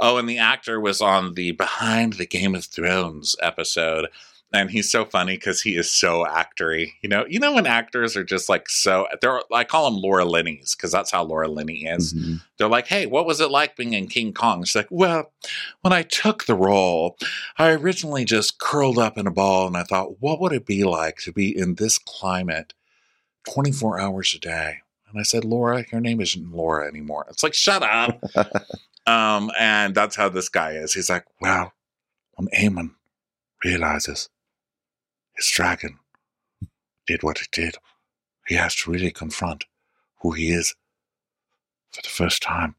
Oh, and the actor was on the Behind the Game of Thrones episode. And he's so funny because he is so actory. You know when actors are just like so... I call them Laura Linney's because that's how Laura Linney is. Mm-hmm. They're like, hey, what was it like being in King Kong? She's like, well, when I took the role, I originally just curled up in a ball and I thought, what would it be like to be in this climate 24 hours a day? And I said, Laura, your name isn't Laura anymore. It's like, shut up. And that's how this guy is. He's like, well, when Aemon realizes his dragon did what it did, he has to really confront who he is for the first time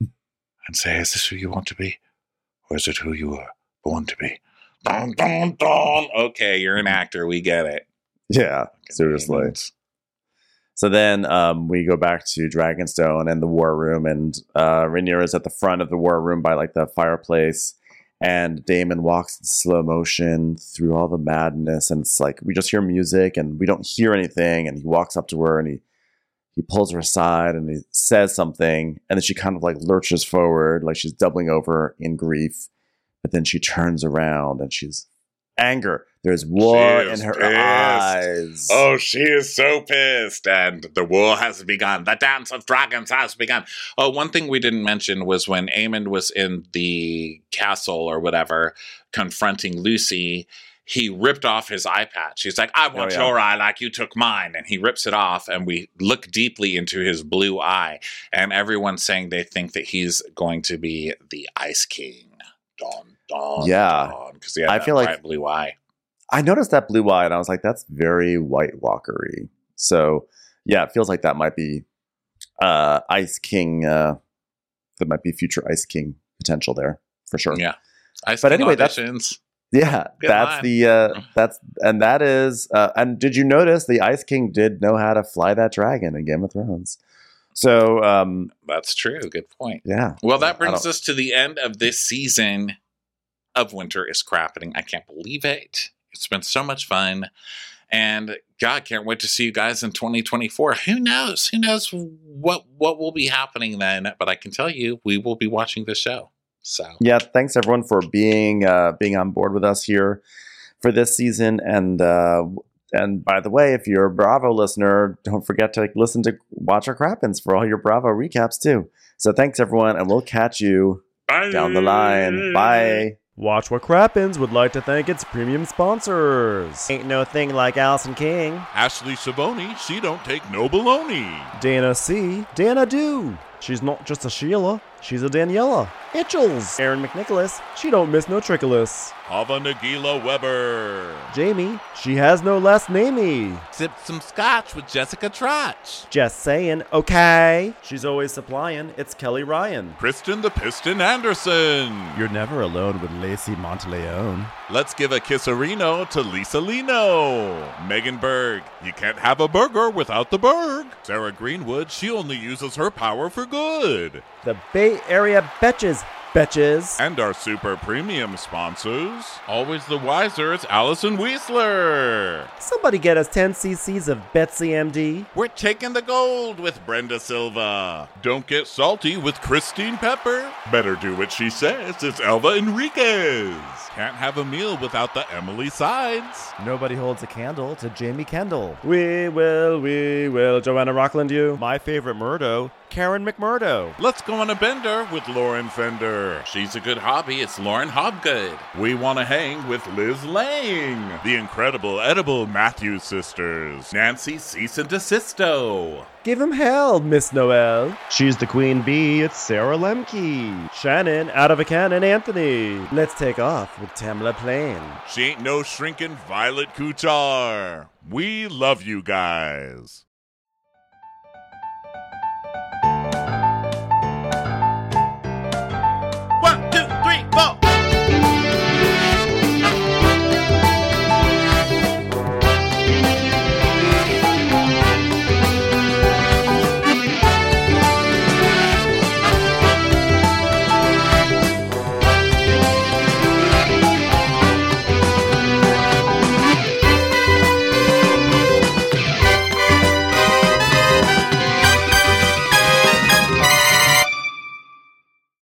and say, is this who you want to be? Or is it who you were born to be? Dun, dun, dun. Okay, you're an actor. We get it. Yeah, seriously. So then we go back to Dragonstone and the war room, and Rhaenyra is at the front of the war room by like the fireplace. And Daemon walks in slow motion through all the madness. And it's like, we just hear music and we don't hear anything. And he walks up to her and he pulls her aside and he says something. And then she kind of like lurches forward, like she's doubling over in grief. But then she turns around and she's anger. There's war in her eyes. Oh, she is so pissed. And the war has begun. The dance of dragons has begun. Oh, one thing we didn't mention was when Aemond was in the castle or whatever, confronting Lucy, he ripped off his eye patch. He's like, I want your eye like you took mine. And he rips it off, and we look deeply into his blue eye. And everyone's saying they think that he's going to be the Ice King. Dun, dun, yeah. Because he had that bright blue eye. I noticed that blue eye, and I was like, that's very White Walker-y. So, yeah, it feels like that might be Ice King. There might be future Ice King potential there, for sure. Yeah. Anyway, and did you notice the Ice King did know how to fly that dragon in Game of Thrones? So that's true. Good point. Yeah. Well, that brings us to the end of this season of Winter is Crappening. I can't believe it. It's been so much fun, and God, can't wait to see you guys in 2024. Who knows what will be happening then, but I can tell you we will be watching the show. So yeah, thanks everyone for being on board with us here for this season. And and by the way, if you're a Bravo listener, don't forget to listen to Watch Our Crappins for all your Bravo recaps too. So thanks everyone, and we'll catch you down the line. Bye. Watch What Crappins would like to thank its premium sponsors. Ain't No Thing Like Allison King. Ashley Savoni, She Don't Take No Baloney. Dana C. Dana Do. She's not just a Sheila, she's a Daniela. Itchels. Aaron McNicholas, She Don't Miss No Trickolas. Hava Nagila Weber. Jamie, She Has No Last Namey. Sip Some Scotch with Jessica Trotch. Just Saying, Okay. She's Always Supplying, it's Kelly Ryan. Kristen the Piston Anderson. You're Never Alone with Lacey Monteleone. Let's Give a Kisserino to Lisa Lino. Megan Berg, You Can't Have a Burger Without the Berg. Sarah Greenwood, She Only Uses Her Power for Good. The Bay Area Betches bitches. And our super premium sponsors. Always the wiser, it's Allison Weisler. Somebody get us 10 cc's of Betsy MD. We're taking the gold with Brenda Silva. Don't get salty with Christine Pepper. Better do what she says, it's Elva Enriquez. Can't have a meal without the Emily Sides. Nobody holds a candle to Jamie Kendall. We will, Joanna Rockland, you. My favorite Murdo, Karen McMurdo. Let's go on a bender with Lauren Fender. She's a good hobby, it's Lauren Hobgood. We want to hang with Liz Lang. The incredible edible Matthews sisters. Nancy Cease and Desisto. Give him hell, Miss Noel. She's the queen bee, it's Sarah Lemke. Shannon, out of a cannon, Anthony. Let's take off with Tamla Plain. She ain't no shrinking Violet Kuchar. We love you guys.